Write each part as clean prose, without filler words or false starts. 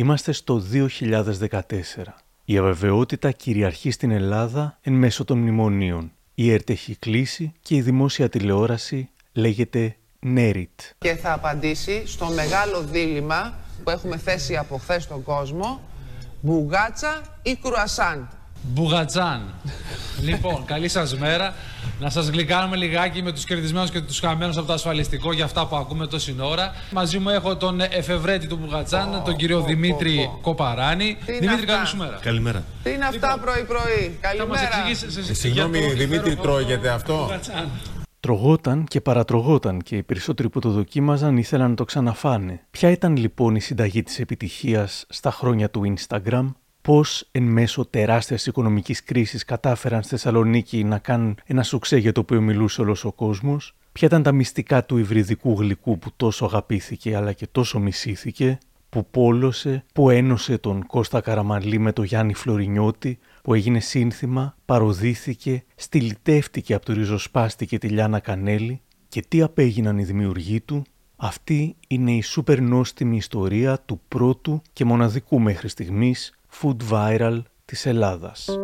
Είμαστε στο 2014. Η αβεβαιότητα κυριαρχεί στην Ελλάδα εν μέσω των μνημονίων. Η ΕΡΤ έχει κλείσει και η δημόσια τηλεόραση λέγεται ΝΕΡΙΤ. Και θα απαντήσει στο μεγάλο δίλημμα που έχουμε θέσει από χθες στον κόσμο, μπουγάτσα ή κρουασάν. Μπουγατσάν. Λοιπόν, καλή σας μέρα. Να σας γλυκάνουμε λιγάκι με τους κερδισμένους και τους χαμένους από το ασφαλιστικό για αυτά που ακούμε τόση ώρα. Μαζί μου έχω τον εφευρέτη του Μπουγατσάν, τον κύριο Δημήτρη Κοπαράνη. Δημήτρη, καλή σου μέρα. Καλημέρα. Τι είναι αυτά πρωί-πρωί. Καλημέρα. Συγγνώμη, Δημήτρη, τρώγεται αυτό. Τρογόταν και παρατρογόταν και οι περισσότεροι που το δοκίμαζαν ήθελαν να το ξαναφάνε. Ποια ήταν λοιπόν η συνταγή της επιτυχίας στα χρόνια του Instagram? Πώς εν μέσω τεράστιας οικονομικής κρίσης κατάφεραν στη Θεσσαλονίκη να κάνουν ένα σουξέ για το οποίο μιλούσε όλος ο κόσμος? Ποια ήταν τα μυστικά του υβριδικού γλυκού που τόσο αγαπήθηκε αλλά και τόσο μισήθηκε, που πόλωσε, που ένωσε τον Κώστα Καραμανλή με τον Γιάννη Φλωρινιώτη, που έγινε σύνθημα, παροδίθηκε, στυλιτεύτηκε από το Ριζοσπάστη και τη Λιάνα Κανέλη, και τι απέγιναν οι δημιουργοί του? Αυτή είναι η σούπερ νόστιμη ιστορία του πρώτου και μοναδικού μέχρι στιγμής Food Viral της Ελλάδας.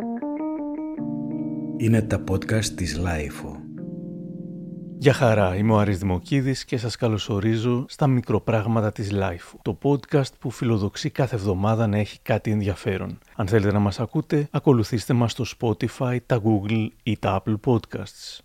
Είναι τα podcast της Lifeo. Γεια χαρά, είμαι ο Άρης Δημοκίδης και σας καλωσορίζω στα μικροπράγματα της Lifeo, το podcast που φιλοδοξεί κάθε εβδομάδα να έχει κάτι ενδιαφέρον. Αν θέλετε να μας ακούτε, ακολουθήστε μας στο Spotify, τα Google ή τα Apple Podcasts.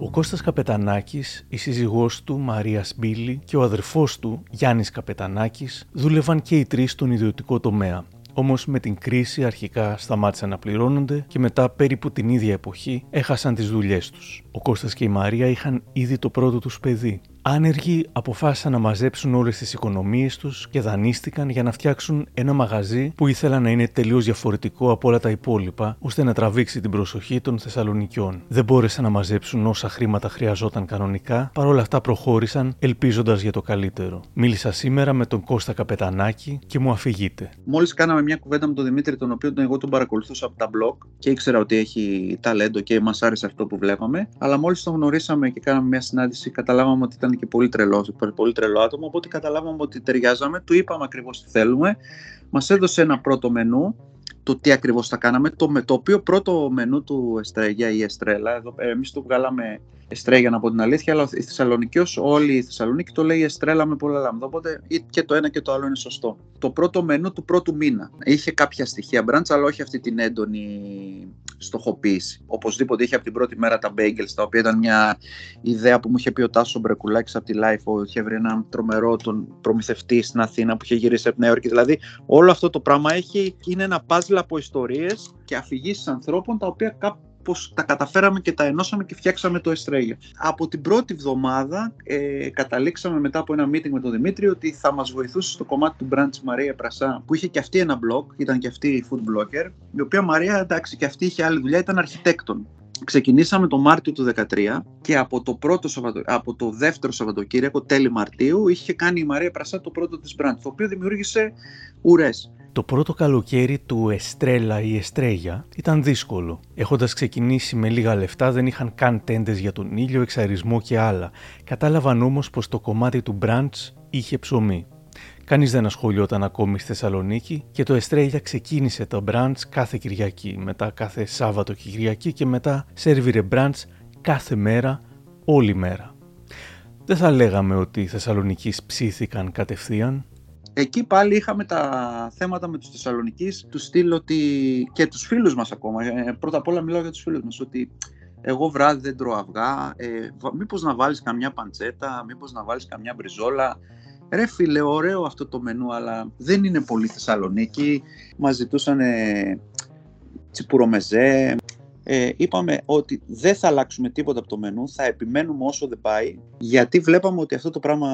Ο Κώστας Καπετανάκης, η σύζυγός του Μαρία Σπύλη και ο αδερφός του Γιάννης Καπετανάκης δούλευαν και οι τρεις στον ιδιωτικό τομέα. Όμως με την κρίση αρχικά σταμάτησαν να πληρώνονται και μετά περίπου την ίδια εποχή έχασαν τις δουλειές τους. Ο Κώστας και η Μαρία είχαν ήδη το πρώτο τους παιδί. Άνεργοι αποφάσισαν να μαζέψουν όλες τις οικονομίες τους και δανείστηκαν για να φτιάξουν ένα μαγαζί που ήθελαν να είναι τελείως διαφορετικό από όλα τα υπόλοιπα, ώστε να τραβήξει την προσοχή των Θεσσαλονικιών. Δεν μπόρεσαν να μαζέψουν όσα χρήματα χρειαζόταν κανονικά, παρόλα αυτά προχώρησαν ελπίζοντας για το καλύτερο. Μίλησα σήμερα με τον Κώστα Καπετανάκη και μου αφηγείται. Μόλις κάναμε μια κουβέντα με τον Δημήτρη, τον οποίο εγώ τον παρακολουθούσα από τα blog και ήξερα ότι έχει ταλέντο και μας άρεσε αυτό που βλέπαμε. Αλλά μόλις τον γνωρίσαμε και κάναμε μια συνάντηση, καταλάβαμε ότι ήταν και πολύ τρελό άτομο, οπότε καταλάβαμε ότι ταιριάζαμε, του είπαμε ακριβώς τι θέλουμε, μας έδωσε ένα πρώτο μενού, το τι ακριβώς θα κάναμε, το οποίο πρώτο μενού του Εστρέγια ή Εστρέλα, εμείς το βγάλαμε Εστρέγια να πω την αλήθεια, αλλά η Θεσσαλονικιός, όλη η Θεσσαλονίκη το λέει Εστρέλα με πολλά λάμδα, οπότε και το ένα και το άλλο είναι σωστό. Το πρώτο μενού του πρώτου μήνα είχε κάποια στοιχεία μπραντς, αλλά όχι αυτή την έντονη στοχοποίηση. Οπωσδήποτε είχε από την πρώτη μέρα τα μπέγγελς, τα οποία ήταν μια ιδέα που μου είχε πει ο Τάσος Μπρεκουλάκης από τη Lifeo. Είχε βρει έναν τρομερό τον προμηθευτή στην Αθήνα που είχε γυρίσει από Νέα Υόρκη. Δηλαδή, όλο αυτό το πράγμα είναι ένα puzzle από ιστορίες και αφηγήσεις ανθρώπων, τα οποία πως τα καταφέραμε και τα ενώσαμε και φτιάξαμε το Εστρέγια. Από την πρώτη εβδομάδα καταλήξαμε μετά από ένα meeting με τον Δημήτρη ότι θα μας βοηθούσε στο κομμάτι του brand της Μαρία Πρασά, που είχε και αυτή ένα blog, ήταν και αυτή η food blogger, η οποία Μαρία, εντάξει, και αυτή είχε άλλη δουλειά, ήταν αρχιτέκτον. Ξεκινήσαμε το Μάρτιο του 2013 και από το δεύτερο Σαββατοκύριακο, τέλη Μαρτίου, είχε κάνει η Μαρία Πρασά το πρώτο της brand, το οποίο δημιούργησε ουρές. Το πρώτο καλοκαίρι του Εστρέλα ή Εστρέγια ήταν δύσκολο. Έχοντας ξεκινήσει με λίγα λεφτά, δεν είχαν καν τέντες για τον ήλιο, εξαρισμό και άλλα. Κατάλαβαν όμως πως το κομμάτι του μπραντς είχε ψωμί. Κανείς δεν ασχολιόταν ακόμη στη Θεσσαλονίκη και το Εστρέγια ξεκίνησε τα μπραντς κάθε Κυριακή, μετά κάθε Σάββατο και Κυριακή και μετά σερβίρε μπραντς κάθε μέρα, όλη μέρα. Δεν θα λέγαμε ότι οι Θεσσαλονικείς ψήθηκαν κατευθείαν. Εκεί πάλι είχαμε τα θέματα με τους Θεσσαλονικείς, του στυλ ότι και τους φίλους μας ακόμα. Πρώτα απ' όλα μιλάω για τους φίλους μας, ότι εγώ βράδυ δεν τρώω αυγά, μήπως να βάλεις καμιά παντσέτα, μήπως να βάλεις καμιά μπριζόλα. Ρε φίλε, ωραίο αυτό το μενού, αλλά δεν είναι πολύ Θεσσαλονίκη. Μας ζητούσαν τσιπουρομεζέ. Είπαμε ότι δεν θα αλλάξουμε τίποτα από το μενού, θα επιμένουμε όσο δεν πάει, γιατί βλέπαμε ότι αυτό το πράγμα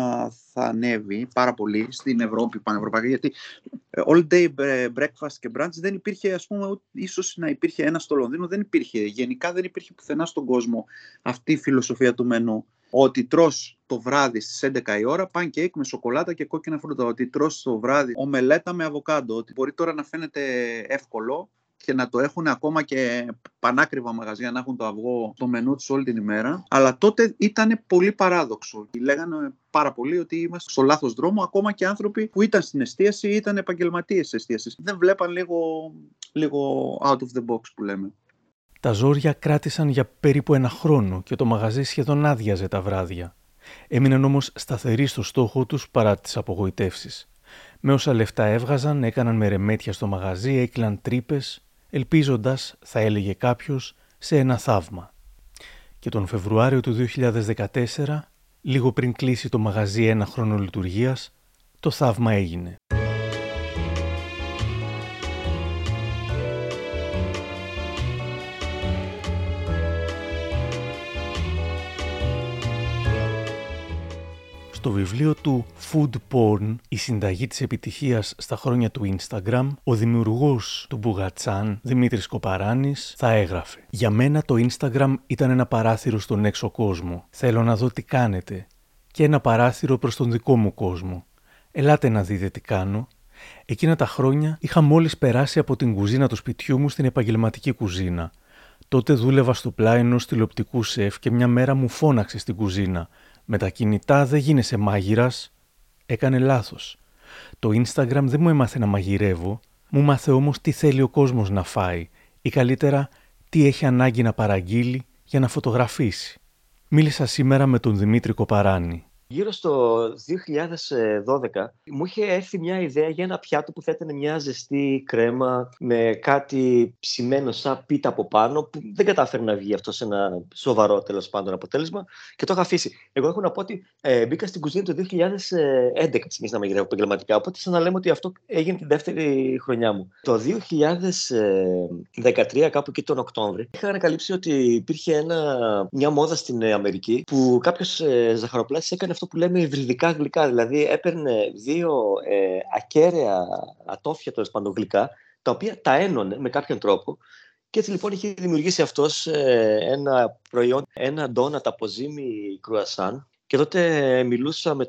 θα ανέβει πάρα πολύ στην Ευρώπη, πανευρωπαϊκά, γιατί all day breakfast και brunch δεν υπήρχε, ας πούμε, ίσως να υπήρχε ένα στο Λονδίνο, δεν υπήρχε, γενικά δεν υπήρχε πουθενά στον κόσμο αυτή η φιλοσοφία του μενού. Ότι τρως το βράδυ στις 11 η ώρα πανκέικ με σοκολάτα και κόκκινα φρούτα, ότι τρως το βράδυ ομελέτα με αβοκάντο, ότι μπορεί τώρα να φαίνεται εύκολο, και να το έχουν ακόμα και πανάκριβα μαγαζιά, να έχουν το αυγό στο μενού τους όλη την ημέρα. Αλλά τότε ήταν πολύ παράδοξο. Λέγανε πάρα πολύ ότι είμαστε στο λάθος δρόμο, ακόμα και άνθρωποι που ήταν στην εστίαση ή ήταν επαγγελματίες εστίασης. Δεν βλέπαν λίγο out of the box που λέμε. Τα ζόρια κράτησαν για περίπου ένα χρόνο και το μαγαζί σχεδόν άδειαζε τα βράδια. Έμειναν όμως σταθεροί στο στόχο τους παρά τις απογοητεύσεις. Με όσα λεφτά έβγαζαν, έκαναν μερεμέτια στο μαγαζί, έκλαν τρύπες, ελπίζοντας, θα έλεγε κάποιος, σε ένα θαύμα. Και τον Φεβρουάριο του 2014, λίγο πριν κλείσει το μαγαζί ένα χρόνο λειτουργίας, το θαύμα έγινε. Στο βιβλίο του Food Porn, η συνταγή της επιτυχίας στα χρόνια του Instagram, ο δημιουργός του Μπουγατσάν, Δημήτρης Κοπαράνης, θα έγραφε «Για μένα το Instagram ήταν ένα παράθυρο στον έξω κόσμο. Θέλω να δω τι κάνετε. Και ένα παράθυρο προς τον δικό μου κόσμο. Ελάτε να δείτε τι κάνω». Εκείνα τα χρόνια είχα μόλις περάσει από την κουζίνα του σπιτιού μου στην επαγγελματική κουζίνα. Τότε δούλευα στο πλάι ενός τηλεοπτικού σεφ και μια μέρα μου φώναξε στην κουζίνα. Με τα κινητά δεν γίνεσαι μάγειρας. Έκανε λάθος. Το Instagram δεν μου έμαθε να μαγειρεύω, μου μάθε όμως τι θέλει ο κόσμος να φάει ή καλύτερα τι έχει ανάγκη να παραγγείλει για να φωτογραφίσει. Μίλησα σήμερα με τον Δημήτρη Κοπαράνη. Γύρω στο 2012 μου είχε έρθει μια ιδέα για ένα πιάτο που θα ήταν μια ζεστή κρέμα με κάτι ψημένο σαν πίτα από πάνω, που δεν κατάφερε να βγει αυτό σε ένα σοβαρό τέλος πάντων αποτέλεσμα και το είχα αφήσει. Εγώ έχω να πω ότι μπήκα στην κουζίνα το 2011 ψημείς να μαγειρεύω επαγγελματικά, οπότε σαν να λέμε ότι αυτό έγινε την δεύτερη χρονιά μου. Το 2013 κάπου εκεί τον Οκτώβρη είχα ανακαλύψει ότι υπήρχε μια μόδα στην Αμερική που κάποιος ζαχαροπλάστης έκανε αυτό που λέμε υβριδικά γλυκά, δηλαδή έπαιρνε δύο ακέραια ατόφια των σπαντογλυκά, τα οποία τα ένωνε με κάποιον τρόπο και έτσι λοιπόν είχε δημιουργήσει αυτός ένα προϊόν, ένα ντόνατ από ζύμη κρουασάν και τότε μιλούσα με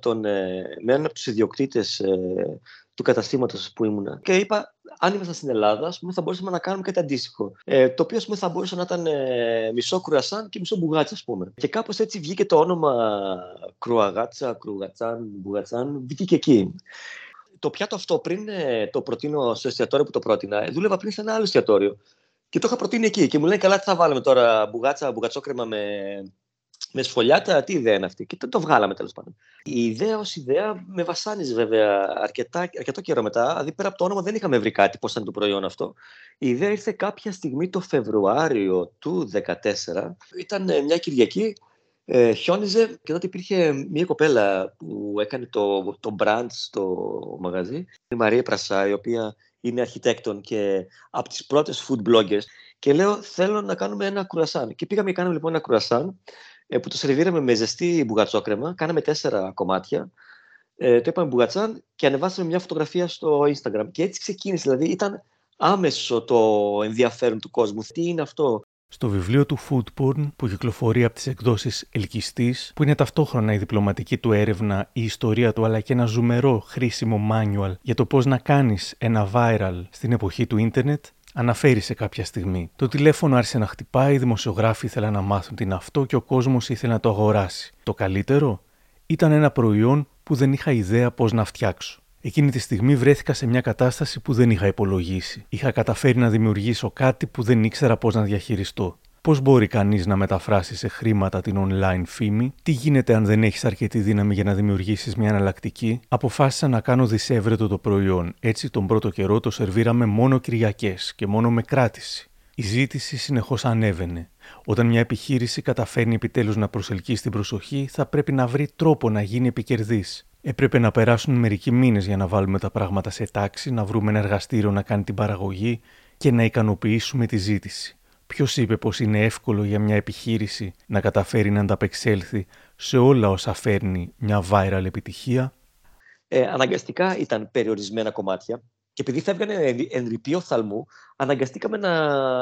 έναν από τους ιδιοκτήτες του καταστήματος που ήμουνα και είπα αν ήμασταν στην Ελλάδα θα μπορούσαμε να κάνουμε κάτι αντίστοιχο. Το οποίο θα μπορούσε να ήταν μισό κρουασάν και μισό μπουγάτσι, ας πούμε. Και κάπως έτσι βγήκε το όνομα κρουαγάτσα, κρουαγατσάν, μπουγατσάν, βγήκε και εκεί. Το πιάτο αυτό πριν το προτείνω στο εστιατόριο που το πρότεινα, δούλευα πριν σε ένα άλλο εστιατόριο και το είχα προτείνει εκεί. Και μου λένε καλά, τι θα βάλουμε τώρα, μπουγάτσα, μπουγατσόκρεμα με σφολιάτα, τι ιδέα είναι αυτή. Και το βγάλαμε τέλος πάντων. Η ιδέα ως ιδέα με βασάνιζε βέβαια αρκετό καιρό μετά. Δηλαδή πέρα από το όνομα δεν είχαμε βρει κάτι πώς ήταν το προϊόν αυτό. Η ιδέα ήρθε κάποια στιγμή το Φεβρουάριο του 2014. Ήταν μια Κυριακή, χιόνιζε και τότε υπήρχε μια κοπέλα που έκανε το brand στο μαγαζί. Η Μαρία Πρασά, η οποία είναι αρχιτέκτον και από τις πρώτες food bloggers. Και λέω θέλω να κάνουμε ένα κρουασάν. Και πήγαμε και κάναμε λοιπόν ένα κρουασάν που το σερβίραμε με ζεστή μπουγατσόκρεμα, κάναμε 4 κομμάτια, το είπαμε μπουγατσάν και ανεβάσαμε μια φωτογραφία στο Instagram. Και έτσι ξεκίνησε, δηλαδή ήταν άμεσο το ενδιαφέρον του κόσμου. Τι είναι αυτό? Στο βιβλίο του Food Porn που κυκλοφορεί από τις εκδόσεις Ελκυστής, που είναι ταυτόχρονα η διπλωματική του έρευνα, η ιστορία του αλλά και ένα ζουμερό χρήσιμο manual για το πώς να κάνεις ένα viral στην εποχή του ίντερνετ, αναφέρει σε κάποια στιγμή. Το τηλέφωνο άρχισε να χτυπάει, οι δημοσιογράφοι ήθελαν να μάθουν την αυτό και ο κόσμος ήθελε να το αγοράσει. Το καλύτερο ήταν ένα προϊόν που δεν είχα ιδέα πώς να φτιάξω. Εκείνη τη στιγμή βρέθηκα σε μια κατάσταση που δεν είχα υπολογίσει. Είχα καταφέρει να δημιουργήσω κάτι που δεν ήξερα πώς να διαχειριστώ. Πώς μπορεί κανείς να μεταφράσει σε χρήματα την online φήμη, τι γίνεται αν δεν έχεις αρκετή δύναμη για να δημιουργήσεις μια αναλλακτική. Αποφάσισα να κάνω δισεύρετο το προϊόν. Έτσι, τον πρώτο καιρό το σερβίραμε μόνο Κυριακές και μόνο με κράτηση. Η ζήτηση συνεχώς ανέβαινε. Όταν μια επιχείρηση καταφέρνει επιτέλους να προσελκύσει την προσοχή, θα πρέπει να βρει τρόπο να γίνει επικερδής. Έπρεπε να περάσουν μερικοί μήνες για να βάλουμε τα πράγματα σε τάξη, να βρούμε ένα εργαστήριο να κάνει την παραγωγή και να ικανοποιήσουμε τη ζήτηση. Ποιος είπε πως είναι εύκολο για μια επιχείρηση να καταφέρει να ανταπεξέλθει σε όλα όσα φέρνει μια viral επιτυχία? Αναγκαστικά ήταν περιορισμένα κομμάτια και επειδή θα έβγανε ενρυπείο θαλμού, αναγκαστήκαμε να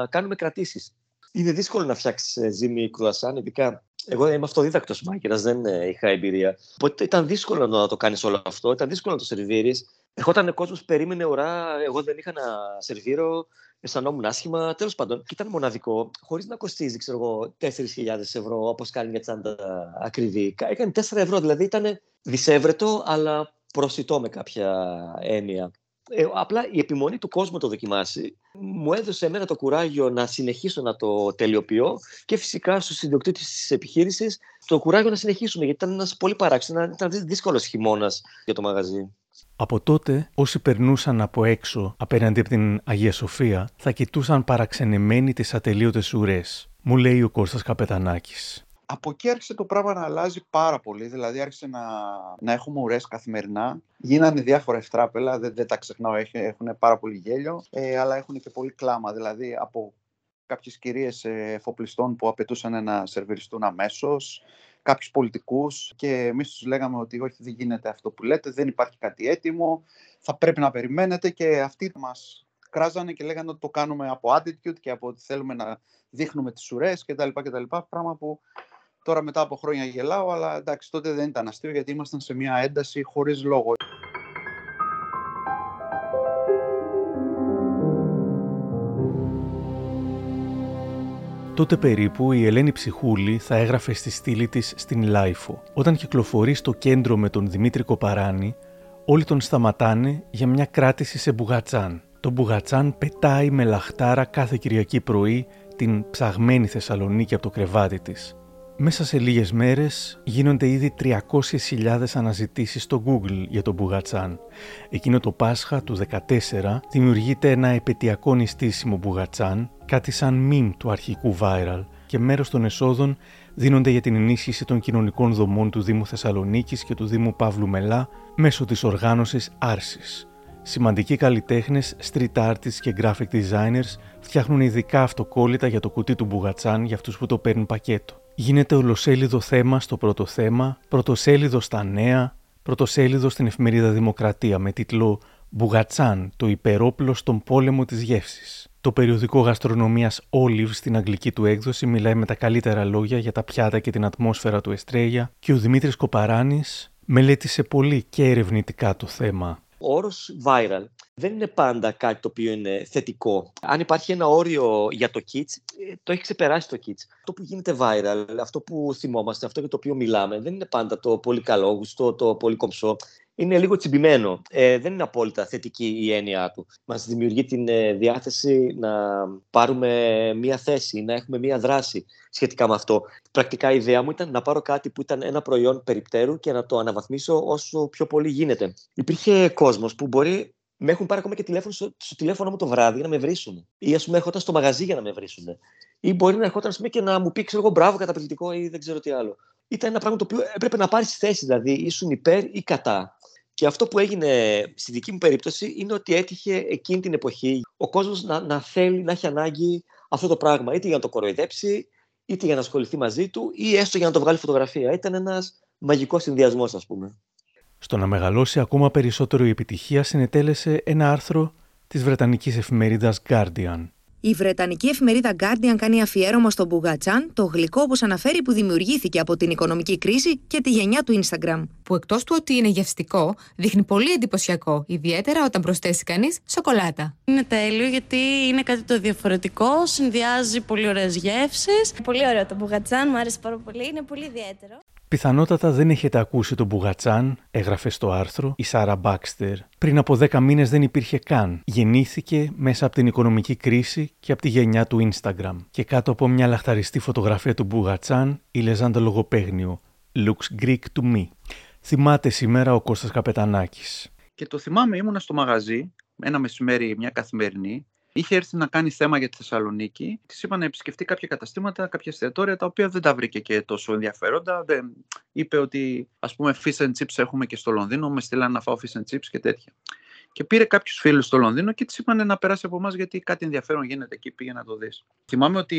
κάνουμε κρατήσεις. Είναι δύσκολο να φτιάξεις ζύμη κρουασάν, ειδικά εγώ είμαι αυτοδίδακτος μάγειρας, δεν είχα εμπειρία. Οπότε ήταν δύσκολο να το κάνεις όλο αυτό, ήταν δύσκολο να το σερβίρεις. Ερχόταν ο κόσμος, περίμενε ώρα, εγώ δεν είχα να σερβίρω, αισθανόμουν άσχημα. Τέλος πάντων, ήταν μοναδικό, χωρίς να κοστίζει, ξέρω εγώ, 4.000 ευρώ, όπως κάνει μια τσάντα ακριβή. Έκανε 4 ευρώ, δηλαδή ήταν δισεύρετο, αλλά προσιτό με κάποια έννοια. Απλά η επιμονή του κόσμου να το δοκιμάσει μου έδωσε εμένα το κουράγιο να συνεχίσω να το τελειοποιώ και φυσικά στους ιδιοκτήτες της επιχείρησης το κουράγιο να συνεχίσουμε, γιατί ήταν ένας πολύ παράξενος, ήταν δύσκολος χειμώνας για το μαγαζί. Από τότε, όσοι περνούσαν από έξω απέναντι από την Αγία Σοφία θα κοιτούσαν παραξενεμένοι τις ατελείωτες ουρές, μου λέει ο Κώστας Καπετανάκης. Από εκεί άρχισε το πράγμα να αλλάζει πάρα πολύ, δηλαδή άρχισε να έχουμε ουρές καθημερινά. Γίνανε διάφορα ευτράπελα, δεν τα ξεχνάω, έχουν πάρα πολύ γέλιο, αλλά έχουν και πολύ κλάμα, δηλαδή από κάποιες κυρίες εφοπλιστών που απαιτούσαν να σερβιριστούν αμέσως, κάποιους πολιτικούς, και εμείς τους λέγαμε ότι όχι, δεν γίνεται αυτό που λέτε, δεν υπάρχει κάτι έτοιμο, θα πρέπει να περιμένετε, και αυτοί μας κράζανε και λέγανε ότι το κάνουμε από attitude και από ότι θέλουμε να δείχνουμε τις ουρές κτλ. Πράγμα που τώρα μετά από χρόνια γελάω, αλλά εντάξει, τότε δεν ήταν αστείο, γιατί ήμασταν σε μια ένταση χωρίς λόγο. Τότε περίπου η Ελένη Ψυχούλη θα έγραφε στη στήλη της στην Λάιφο. Όταν κυκλοφορεί στο κέντρο με τον Δημήτρη Κοπαράνη, όλοι τον σταματάνε για μια κράτηση σε μπουγατσάν. Το μπουγατσάν πετάει με λαχτάρα κάθε Κυριακή πρωί την ψαγμένη Θεσσαλονίκη από το κρεβάτι της. Μέσα σε λίγες μέρες γίνονται ήδη 300.000 αναζητήσεις στο Google για τον μπουγατσάν. Εκείνο το Πάσχα του 2014 δημιουργείται ένα επαιτειακό νηστίσιμο μπουγατσάν, κάτι σαν meme του αρχικού viral, και μέρος των εσόδων δίνονται για την ενίσχυση των κοινωνικών δομών του Δήμου Θεσσαλονίκης και του Δήμου Παύλου Μελά μέσω της οργάνωσης Άρσης. Σημαντικοί καλλιτέχνες, street artists και graphic designers φτιάχνουν ειδικά αυτοκόλλητα για το κουτί του μπουγατσάν για αυτούς που το παίρνουν πακέτο. Γίνεται ολοσέλιδο θέμα στο πρώτο θέμα, πρωτοσέλιδο στα νέα, πρωτοσέλιδο στην εφημερίδα Δημοκρατία με τίτλο «Μπουγατσάν, το υπερόπλο στον πόλεμο της γεύσης». Το περιοδικό γαστρονομίας Olive στην αγγλική του έκδοση μιλάει με τα καλύτερα λόγια για τα πιάτα και την ατμόσφαιρα του Εστρέγια, και ο Δημήτρης Κοπαράνης μελέτησε πολύ και ερευνητικά το θέμα. Ο όρος viral δεν είναι πάντα κάτι το οποίο είναι θετικό. Αν υπάρχει ένα όριο για το kitsch, το έχει ξεπεράσει το kitsch. Αυτό που γίνεται viral, αυτό που θυμόμαστε, αυτό για το οποίο μιλάμε, δεν είναι πάντα το πολύ καλόγουστο, το πολύ κομψό. Είναι λίγο τσιμπημένο. Δεν είναι απόλυτα θετική η έννοια του. Μας δημιουργεί την διάθεση να πάρουμε μία θέση, να έχουμε μία δράση σχετικά με αυτό. Πρακτικά η ιδέα μου ήταν να πάρω κάτι που ήταν ένα προϊόν περιπτέρου και να το αναβαθμίσω όσο πιο πολύ γίνεται. Υπήρχε κόσμος που μπορεί... Με έχουν πάρει ακόμα και τηλέφωνο στο τηλέφωνο μου το βράδυ για να με βρίσουν. Ή ας πούμε έρχονταν στο μαγαζί για να με βρίσουν. Ή μπορεί να έρχονταν και να μου πει, ξέρω εγώ, μπράβο, καταπληκτικό ή δεν ξέρω τι άλλο. Ήταν ένα πράγμα το οποίο έπρεπε να πάρεις θέση, δηλαδή ήσουν υπέρ ή κατά. Και αυτό που έγινε στη δική μου περίπτωση είναι ότι έτυχε εκείνη την εποχή ο κόσμος να θέλει, να έχει ανάγκη αυτό το πράγμα, είτε για να το κοροϊδέψει, είτε για να ασχοληθεί μαζί του, ή έστω για να το βγάλει φωτογραφία. Ήταν ένας μαγικός συνδυασμός, ας πούμε. Στο να μεγαλώσει ακόμα περισσότερο η επιτυχία συνετέλεσε ένα άρθρο της βρετανικής εφημερίδας Guardian. Η βρετανική εφημερίδα Guardian κάνει αφιέρωμα στον μπουγατσάν, το γλυκό όπως αναφέρει που δημιουργήθηκε από την οικονομική κρίση και τη γενιά του Instagram. Που εκτός του ότι είναι γευστικό, δείχνει πολύ εντυπωσιακό, ιδιαίτερα όταν προσθέσει κανείς σοκολάτα. Είναι τέλειο γιατί είναι κάτι το διαφορετικό, συνδυάζει πολύ ωραίες γεύσεις. Πολύ ωραίο το μπουγατσάν, μου άρεσε πάρα πολύ, είναι πολύ ιδιαίτερο. Πιθανότατα δεν έχετε ακούσει τον μπουγατσάν, έγραφε στο άρθρο η Σάρα Μπάξτερ. Πριν από 10 μήνες δεν υπήρχε καν. Γεννήθηκε μέσα από την οικονομική κρίση και από τη γενιά του Instagram. Και κάτω από μια λαχταριστή φωτογραφία του μπουγατσάν ήλεζαν το λογοπαίγνιο «Looks Greek to me». Θυμάται σήμερα ο Κώστας Καπετανάκης. Και το θυμάμαι, ήμουνα στο μαγαζί, ένα μεσημέρι, μια καθημερινή. Είχε έρθει να κάνει θέμα για τη Θεσσαλονίκη. Της είπα να επισκεφτεί κάποια καταστήματα, κάποια εστιατόρια, τα οποία δεν τα βρήκε και τόσο ενδιαφέροντα. Είπε ότι, ας πούμε, fish and chips έχουμε και στο Λονδίνο. Με στείλανε να φάω fish and chips και τέτοια. Και πήρε κάποιους φίλους στο Λονδίνο και της είπαν να περάσει από εμάς, γιατί κάτι ενδιαφέρον γίνεται εκεί. Πήγε να το δεις. Θυμάμαι ότι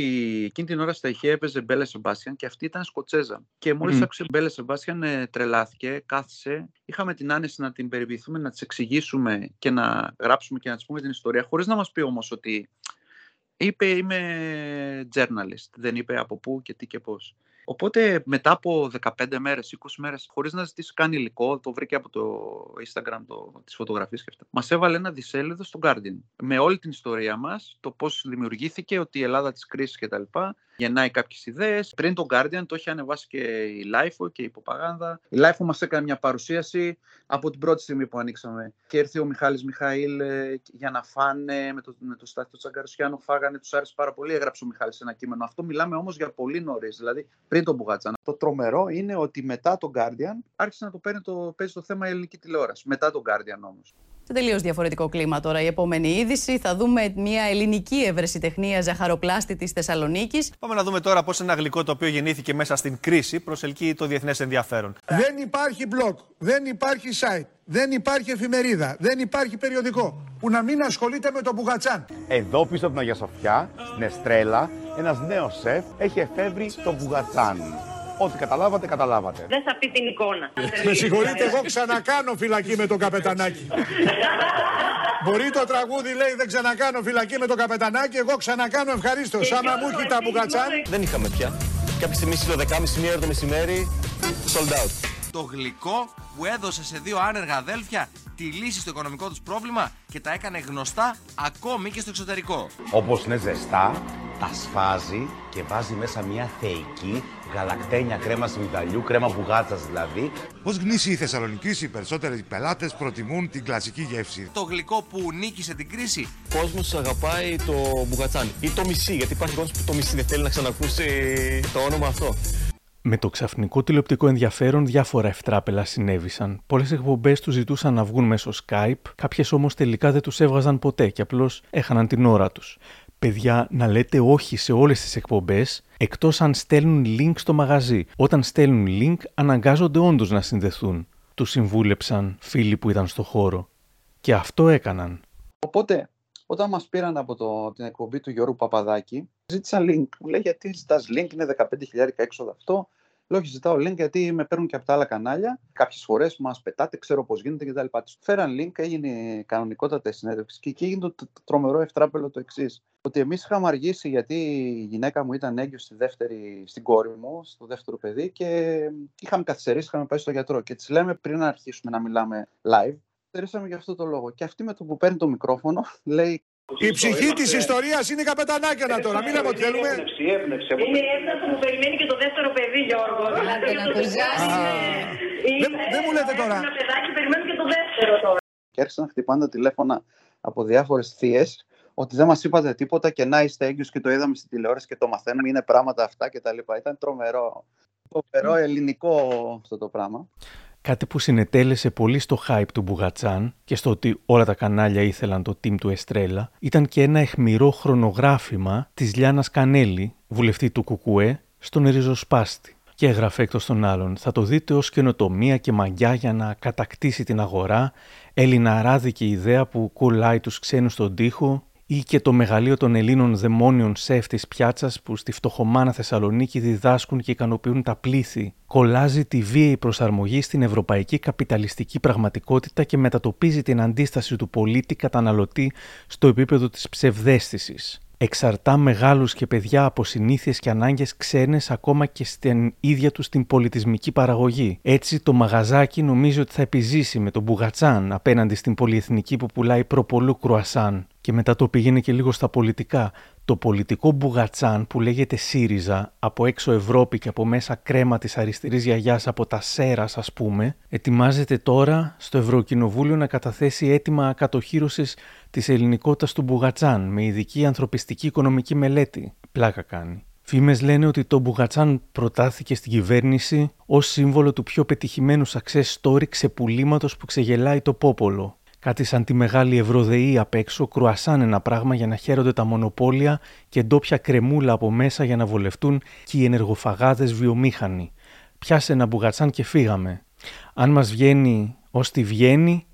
εκείνη την ώρα στα ηχεία έπαιζε Μπέλε Σεμπάστιαν και αυτή ήταν Σκοτσέζα. Και μόλις άκουσε Μπέλε Σεμπάστιαν, τρελάθηκε, κάθισε. Είχαμε την άνεση να την περιποιηθούμε, να της εξηγήσουμε και να γράψουμε και να της πούμε την ιστορία, χωρίς να μας πει όμως ότι. Είπε, είμαι journalist. Δεν είπε από πού και τι και πώς. Οπότε μετά από 15 μέρες, 20 μέρες, χωρίς να ζητήσει καν υλικό, το βρήκε από το Instagram τις φωτογραφίες και αυτά. Μας έβαλε ένα δισέλιδο στο Guardian με όλη την ιστορία μας, το πώς δημιουργήθηκε, ότι η Ελλάδα της κρίσης κτλ. Γεννάει κάποιες ιδέες. Πριν το Guardian το είχε ανεβάσει και η Lifeo και η Ποπαγάνδα. Η Lifeo μας έκανε μια παρουσίαση από την πρώτη στιγμή που ανοίξαμε. Και ήρθε ο Μιχάλης Μιχαήλ για να φάνε με το Στάθη του Τσαγκαρουσιάνο. Φάγανε, τους άρεσε πάρα πολύ. Έγραψε ο Μιχάλης ένα κείμενο. Αυτό μιλάμε όμως για πολύ νωρίς, δηλαδή πριν τον Μπουγάτσα. Το τρομερό είναι ότι μετά τον Guardian άρχισε να το παίζει το θέμα η ελληνική τηλεόραση. Μετά τον Guardian όμως. Σε τελείως διαφορετικό κλίμα τώρα η επόμενη είδηση. Θα δούμε μια ελληνική ευρεσιτεχνία ζαχαροπλάστη της Θεσσαλονίκης. Πάμε να δούμε τώρα πώς ένα γλυκό το οποίο γεννήθηκε μέσα στην κρίση προσελκύει το διεθνές ενδιαφέρον. Δεν υπάρχει blog, δεν υπάρχει site, δεν υπάρχει εφημερίδα, δεν υπάρχει περιοδικό που να μην ασχολείται με τον μπουγατσάν. Εδώ πίσω από την Αγία Σοφιά, στην Εστρέλα, ένας νέος σεφ έχει εφεύρει τον μπουγατσάν. Ό,τι καταλάβατε, καταλάβατε. Δεν θα πει την εικόνα. Με συγχωρείτε, εγώ ξανακάνω φυλακή με τον Καπετανάκη. Μπορεί το τραγούδι, λέει, δεν ξανακάνω φυλακή με τον Καπετανάκη, εγώ ξανακάνω ευχαρίστως. Άμα μου έχει τα μπουγατσάν. Δεν είχαμε πια. Κάποια στιγμή στις 12.30 μία ώρα το μεσημέρι, sold out. Το γλυκό που έδωσε σε δύο άνεργα αδέλφια τη λύση στο οικονομικό τους πρόβλημα και τα έκανε γνωστά ακόμη και στο εξωτερικό. Όπως είναι ζεστά, τα σφάζει και βάζει μέσα μια θεϊκή γαλακτένια κρέμα σμιδαλιού, κρέμα μπουγάτσας δηλαδή. Πώς γνήσιοι οι Θεσσαλονικείς, οι περισσότεροι πελάτες προτιμούν την κλασική γεύση. Το γλυκό που νίκησε την κρίση. Ο κόσμος αγαπάει το μπουγατσάν ή το μισή, γιατί υπάρχει κόσμος που το μισή δεν θέλει να ξανακούσει το όνομα αυτό. Με το ξαφνικό τηλεοπτικό ενδιαφέρον, διάφορα ευτράπελα συνέβησαν. Πολλές εκπομπές τους ζητούσαν να βγουν μέσω Skype, κάποιες όμως τελικά δεν τους έβγαζαν ποτέ και απλώς έχαναν την ώρα τους. Παιδιά, να λέτε όχι σε όλες τις εκπομπές, εκτός αν στέλνουν link στο μαγαζί. Όταν στέλνουν link, αναγκάζονται όντως να συνδεθούν. Τους συμβούλεψαν φίλοι που ήταν στο χώρο. Και αυτό έκαναν. Οπότε, όταν μας πήραν από την εκπομπή του Γιώργου Παπαδάκη, ζήτησα link. Μου λέει, γιατί ζητάς link, είναι 15.000 έξοδα αυτό. Λέω, όχι, ζητάω link γιατί με παίρνουν και από τα άλλα κανάλια. Κάποιες φορές μας πετάτε, ξέρω πώς γίνεται κτλ. Τους φέραν link, έγινε κανονικότατη συνέντευξη και εκεί έγινε το τρομερό ευτράπελο το εξής. Ότι εμείς είχαμε αργήσει γιατί η γυναίκα μου ήταν έγκυος στην κόρη μου, στο δεύτερο παιδί και είχαμε καθυστερήσει, είχαμε πάει στο γιατρό. Και της λέμε πριν να αρχίσουμε να μιλάμε live, καθυστερήσαμε για αυτό το λόγο. Και αυτή με το που παίρνει το μικρόφωνο λέει. Η ψυχή της ιστορίας είναι η Καπετανάκιανα τώρα. Μην λέμε ότι θέλουμε. Είναι η έφταση που περιμένει και το δεύτερο παιδί, Γιώργο. Δεν μου λέτε τώρα. Ένα παιδάκι περιμένει και το δεύτερο τώρα. Και άρχισαν να χτυπάνε τα τηλέφωνα από διάφορες θείες ότι δεν μας είπατε τίποτα και να είστε έγκυος και το είδαμε στην τηλεόραση και το μαθαίνουμε. Είναι πράγματα αυτά κτλ. Ήταν τρομερό. Τρομερό ελληνικό αυτό το πράγμα. Κάτι που συνετέλεσε πολύ στο hype του Μπουγατσάν και στο ότι όλα τα κανάλια ήθελαν το team του Εστρέλα ήταν και ένα αιχμηρό χρονογράφημα της Λιάνας Κανέλη, βουλευτή του Κουκουέ, στον Ριζοσπάστη. Και έγραφε εκτός των άλλων, θα το δείτε ως καινοτομία και μαγιά για να κατακτήσει την αγορά, ελληναράδικη ιδέα που κολλάει τους ξένους στον τοίχο ή και το μεγαλείο των Ελλήνων δαιμόνιων σεφ της πιάτσας που στη φτωχομάνα Θεσσαλονίκη διδάσκουν και ικανοποιούν τα πλήθη, κολλάζει τη βίαιη προσαρμογή στην ευρωπαϊκή καπιταλιστική πραγματικότητα και μετατοπίζει την αντίσταση του πολίτη καταναλωτή στο επίπεδο της ψευδαίσθησης. Εξαρτά μεγάλους και παιδιά από συνήθειες και ανάγκες ξένες ακόμα και στην ίδια τους την πολιτισμική παραγωγή. Έτσι το μαγαζάκι νομίζει ότι θα επιζήσει με τον μπουγατσάν απέναντι στην πολυεθνική που πουλάει προπολού κρουασάν. Και μετά το πήγαινε και λίγο στα πολιτικά. Το πολιτικό μπουγατσάν που λέγεται ΣΥΡΙΖΑ, από έξω Ευρώπη και από μέσα κρέμα της αριστερής γιαγιάς από τα Σέρας ας πούμε, ετοιμάζεται τώρα στο Ευρωκοινοβούλιο να καταθέσει αίτημα ακατοχύρωσης της ελληνικότητας του μπουγατσάν με ειδική ανθρωπιστική οικονομική μελέτη. Πλάκα κάνει. Φήμες λένε ότι το μπουγατσάν προτάθηκε στην κυβέρνηση ως σύμβολο του πιο πετυχημένου success story ξεπουλήματος που ξεγελάει το πόπολο. Κάτι σαν τη μεγάλη ευρωδεή απ' έξω, κρουασάν ένα πράγμα για να χαίρονται τα μονοπόλια και ντόπια κρεμούλα από μέσα για να βολευτούν και οι ενεργοφαγάδες βιομήχανοι. Πιάσε ένα μπουγατσάν και φύγαμε. Αν μας βγαίνει ως τη Βιέννη,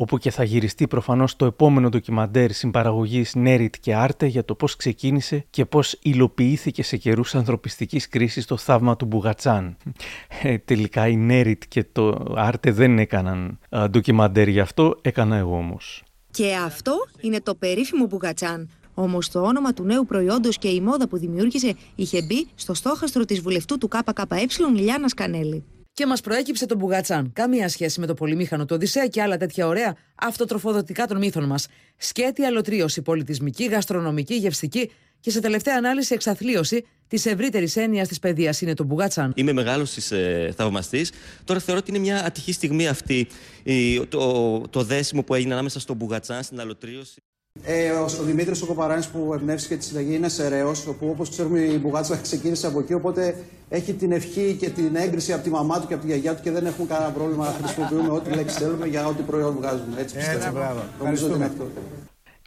όπου και θα γυριστεί προφανώς το επόμενο ντοκιμαντέρ συμπαραγωγής Νέριτ και Άρτε για το πώς ξεκίνησε και πώς υλοποιήθηκε σε καιρούς ανθρωπιστικής κρίσης το θαύμα του Μπουγατσάν. Τελικά η Νέριτ και το Άρτε δεν έκαναν ντοκιμαντέρ γι' αυτό, έκανα εγώ όμως. Και αυτό είναι το περίφημο Μπουγατσάν. Όμως το όνομα του νέου προϊόντος και η μόδα που δημιούργησε είχε μπει στο στόχαστρο της βουλευτού του ΚΚΕ Λιλιάνας Κανέλη. Και μας προέκυψε τον Μπουγατσάν. Καμία σχέση με το πολυμήχανο του Οδυσσέα και άλλα τέτοια ωραία αυτοτροφοδοτικά των μύθων μας. Σκέτη αλωτρίωση, πολιτισμική, γαστρονομική, γευστική και σε τελευταία ανάλυση εξαθλίωση της ευρύτερης έννοιας της παιδείας είναι το Μπουγάτσαν. Είμαι μεγάλος της θαυμαστής. Τώρα θεωρώ ότι είναι μια ατυχή στιγμή αυτή το δέσιμο που έγινε ανάμεσα στον Μπουγάτσαν, στην αλωτρίωση. Ο Δημήτρης ο Κοπαράνης που εμπνεύστηκε τη συνταγή είναι Σεραίος, όπου όπως ξέρουμε η Μπουγάτσα ξεκίνησε από εκεί, οπότε έχει την ευχή και την έγκριση από τη μαμά του και από τη γιαγιά του και δεν έχουμε κανένα πρόβλημα να χρησιμοποιούμε ό,τι λέξεις θέλουμε για ό,τι προϊόν βγάζουμε. Έτσι πιστεύω. Νομίζω ότι είναι αυτό.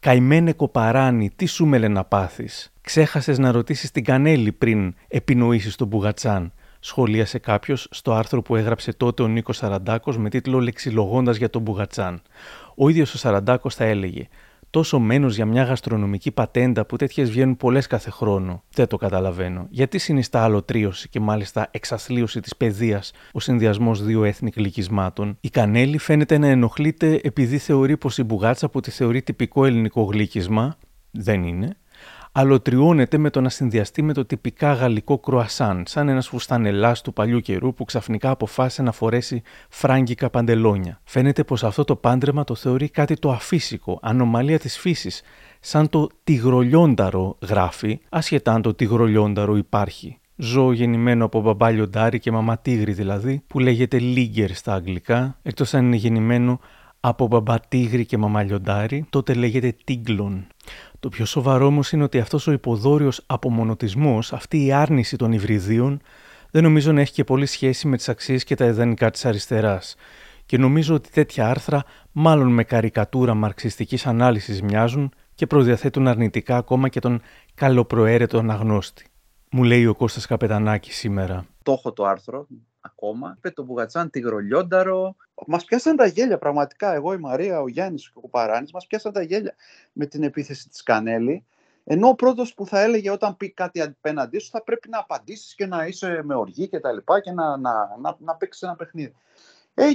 Καημένε Κοπαράνη, τι σου μέλε να πάθεις. Ξέχασες να ρωτήσεις την Κανέλη πριν επινοήσεις τον Μπουγατσάν. Σχολίασε κάποιος στο άρθρο που έγραψε τότε ο Νίκος Σαραντάκος με τίτλο Λεξιλογώντας για τον Μπουγατσάν. Ο ίδιος ο Σαραντάκος θα έλεγε. Τόσο μένος για μια γαστρονομική πατέντα που τέτοιες βγαίνουν πολλές κάθε χρόνο. Δεν το καταλαβαίνω. Γιατί συνιστά αλωτρίωση και μάλιστα εξαθλίωση της παιδείας ο συνδυασμός δύο έθνικ γλυκισμάτων. Η Κανέλη φαίνεται να ενοχλείται επειδή θεωρεί πως η μπουγάτσα που τη θεωρεί τυπικό ελληνικό γλύκισμα, δεν είναι, αλωτριώνεται με το να συνδυαστεί με το τυπικά γαλλικό κρουασάν, σαν ένας φουστανελάς του παλιού καιρού που ξαφνικά αποφάσισε να φορέσει φράγκικα παντελόνια. Φαίνεται πως αυτό το πάντρεμα το θεωρεί κάτι το αφύσικο, ανομαλία της φύσης, σαν το τυγρολιόνταρο γράφει, ασχετά αν το τυγρολιόνταρο υπάρχει. Ζώο γεννημένο από μπαμπά λιοντάρι και μαμά τίγρη δηλαδή, που λέγεται λίγκερ στα αγγλικά, εκτός αν είναι γεννημένο από μπαμπά τίγρη και μαμά λιοντάρι, τότε λέγεται τίγκλον. Το πιο σοβαρό όμως είναι ότι αυτός ο υποδόριος απομονωτισμός, αυτή η άρνηση των υβριδίων, δεν νομίζω να έχει και πολύ σχέση με τις αξίες και τα ιδανικά της αριστεράς. Και νομίζω ότι τέτοια άρθρα, μάλλον με καρικατούρα μαρξιστικής ανάλυσης μοιάζουν και προδιαθέτουν αρνητικά ακόμα και τον καλοπροαίρετο αναγνώστη. Μου λέει ο Κώστας Καπετανάκης σήμερα. Το έχω το άρθρο. Ακόμα. Είπε τον Μπουγατσάν τυγρολιόνταρο. Μας πιάσαν τα γέλια πραγματικά. Εγώ, η Μαρία, ο Γιάννης και ο Κοπαράνης μας πιάσαν τα γέλια με την επίθεση της Κανέλη. Ενώ ο πρώτος που θα έλεγε όταν πει κάτι απέναντί σου θα πρέπει να απαντήσεις και να είσαι με οργή και τα λοιπά και να παίξεις ένα παιχνίδι.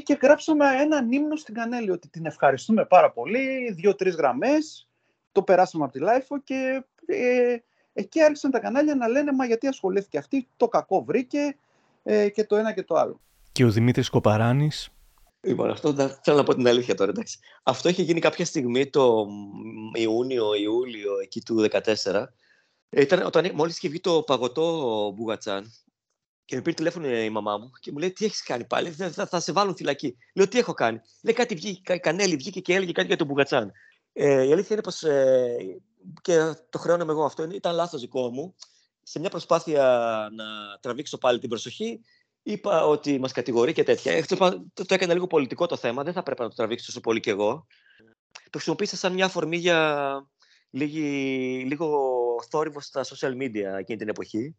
Και γράψαμε έναν ύμνο στην Κανέλη ότι την ευχαριστούμε πάρα πολύ. 2-3 γραμμές. Το περάσαμε από τη Λάιφο και εκεί άρχισαν τα κανάλια να λένε μα γιατί ασχολήθηκε αυτή, το κακό βρήκε. Και το ένα και το άλλο. Και ο Δημήτρης Κοπαράνης. Λοιπόν, αυτό θέλω να πω την αλήθεια τώρα. Εντάξει. Αυτό είχε γίνει κάποια στιγμή το Ιούνιο-Ιούλιο εκεί του 2014. Ήταν όταν μόλις είχε βγει το παγωτό Μπουγατσάν και με πήρε τηλέφωνο η μαμά μου και μου λέει: Τι έχεις κάνει πάλι, θα σε βάλουν φυλακή. Λέω: Τι έχω κάνει. Λέει: Κάτι βγήκε, η Κανέλη βγήκε και έλεγε κάτι για τον Μπουγατσάν. Η αλήθεια είναι πως. Και το χρεώνομαι εγώ αυτό, ήταν λάθος δικό μου. Σε μια προσπάθεια να τραβήξω πάλι την προσοχή, είπα ότι μας κατηγορεί και τέτοια. Το έκανα λίγο πολιτικό το θέμα, δεν θα πρέπει να το τραβήξω τόσο πολύ κι εγώ. Το χρησιμοποίησα σαν μια αφορμή για λίγο θόρυβο στα social media εκείνη την εποχή.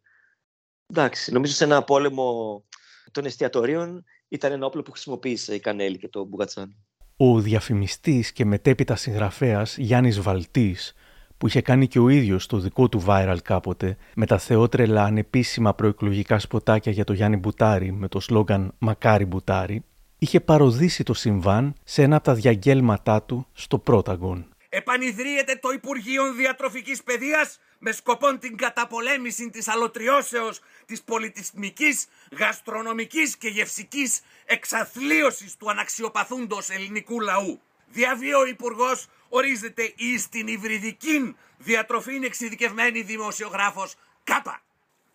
Εντάξει, νομίζω σε ένα πόλεμο των εστιατορίων ήταν ένα όπλο που χρησιμοποίησε η Κανέλη και το Μπουγατσάν. Ο διαφημιστής και μετέπειτα συγγραφέας Γιάννης Βαλτής, που είχε κάνει και ο ίδιος το δικό του viral κάποτε, με τα θεότρελα ανεπίσημα προεκλογικά σποτάκια για το Γιάννη Μπουτάρη με το σλόγγαν «Μακάρι Μπουτάρη», είχε παροδίσει το συμβάν σε ένα από τα διαγγέλματά του στο Πρόταγκον. Επανιδρύεται το Υπουργείο Διατροφικής Παιδείας με σκοπό την καταπολέμηση της αλωτριώσεως της πολιτισμικής, γαστρονομικής και γευστικής εξαθλίωσης του αναξιοπαθούντος ελληνικού λαού. Διαβίω υπουργός ορίζεται εις την υβριδική διατροφήν εξειδικευμένη δημοσιογράφος ΚΑΠΑ.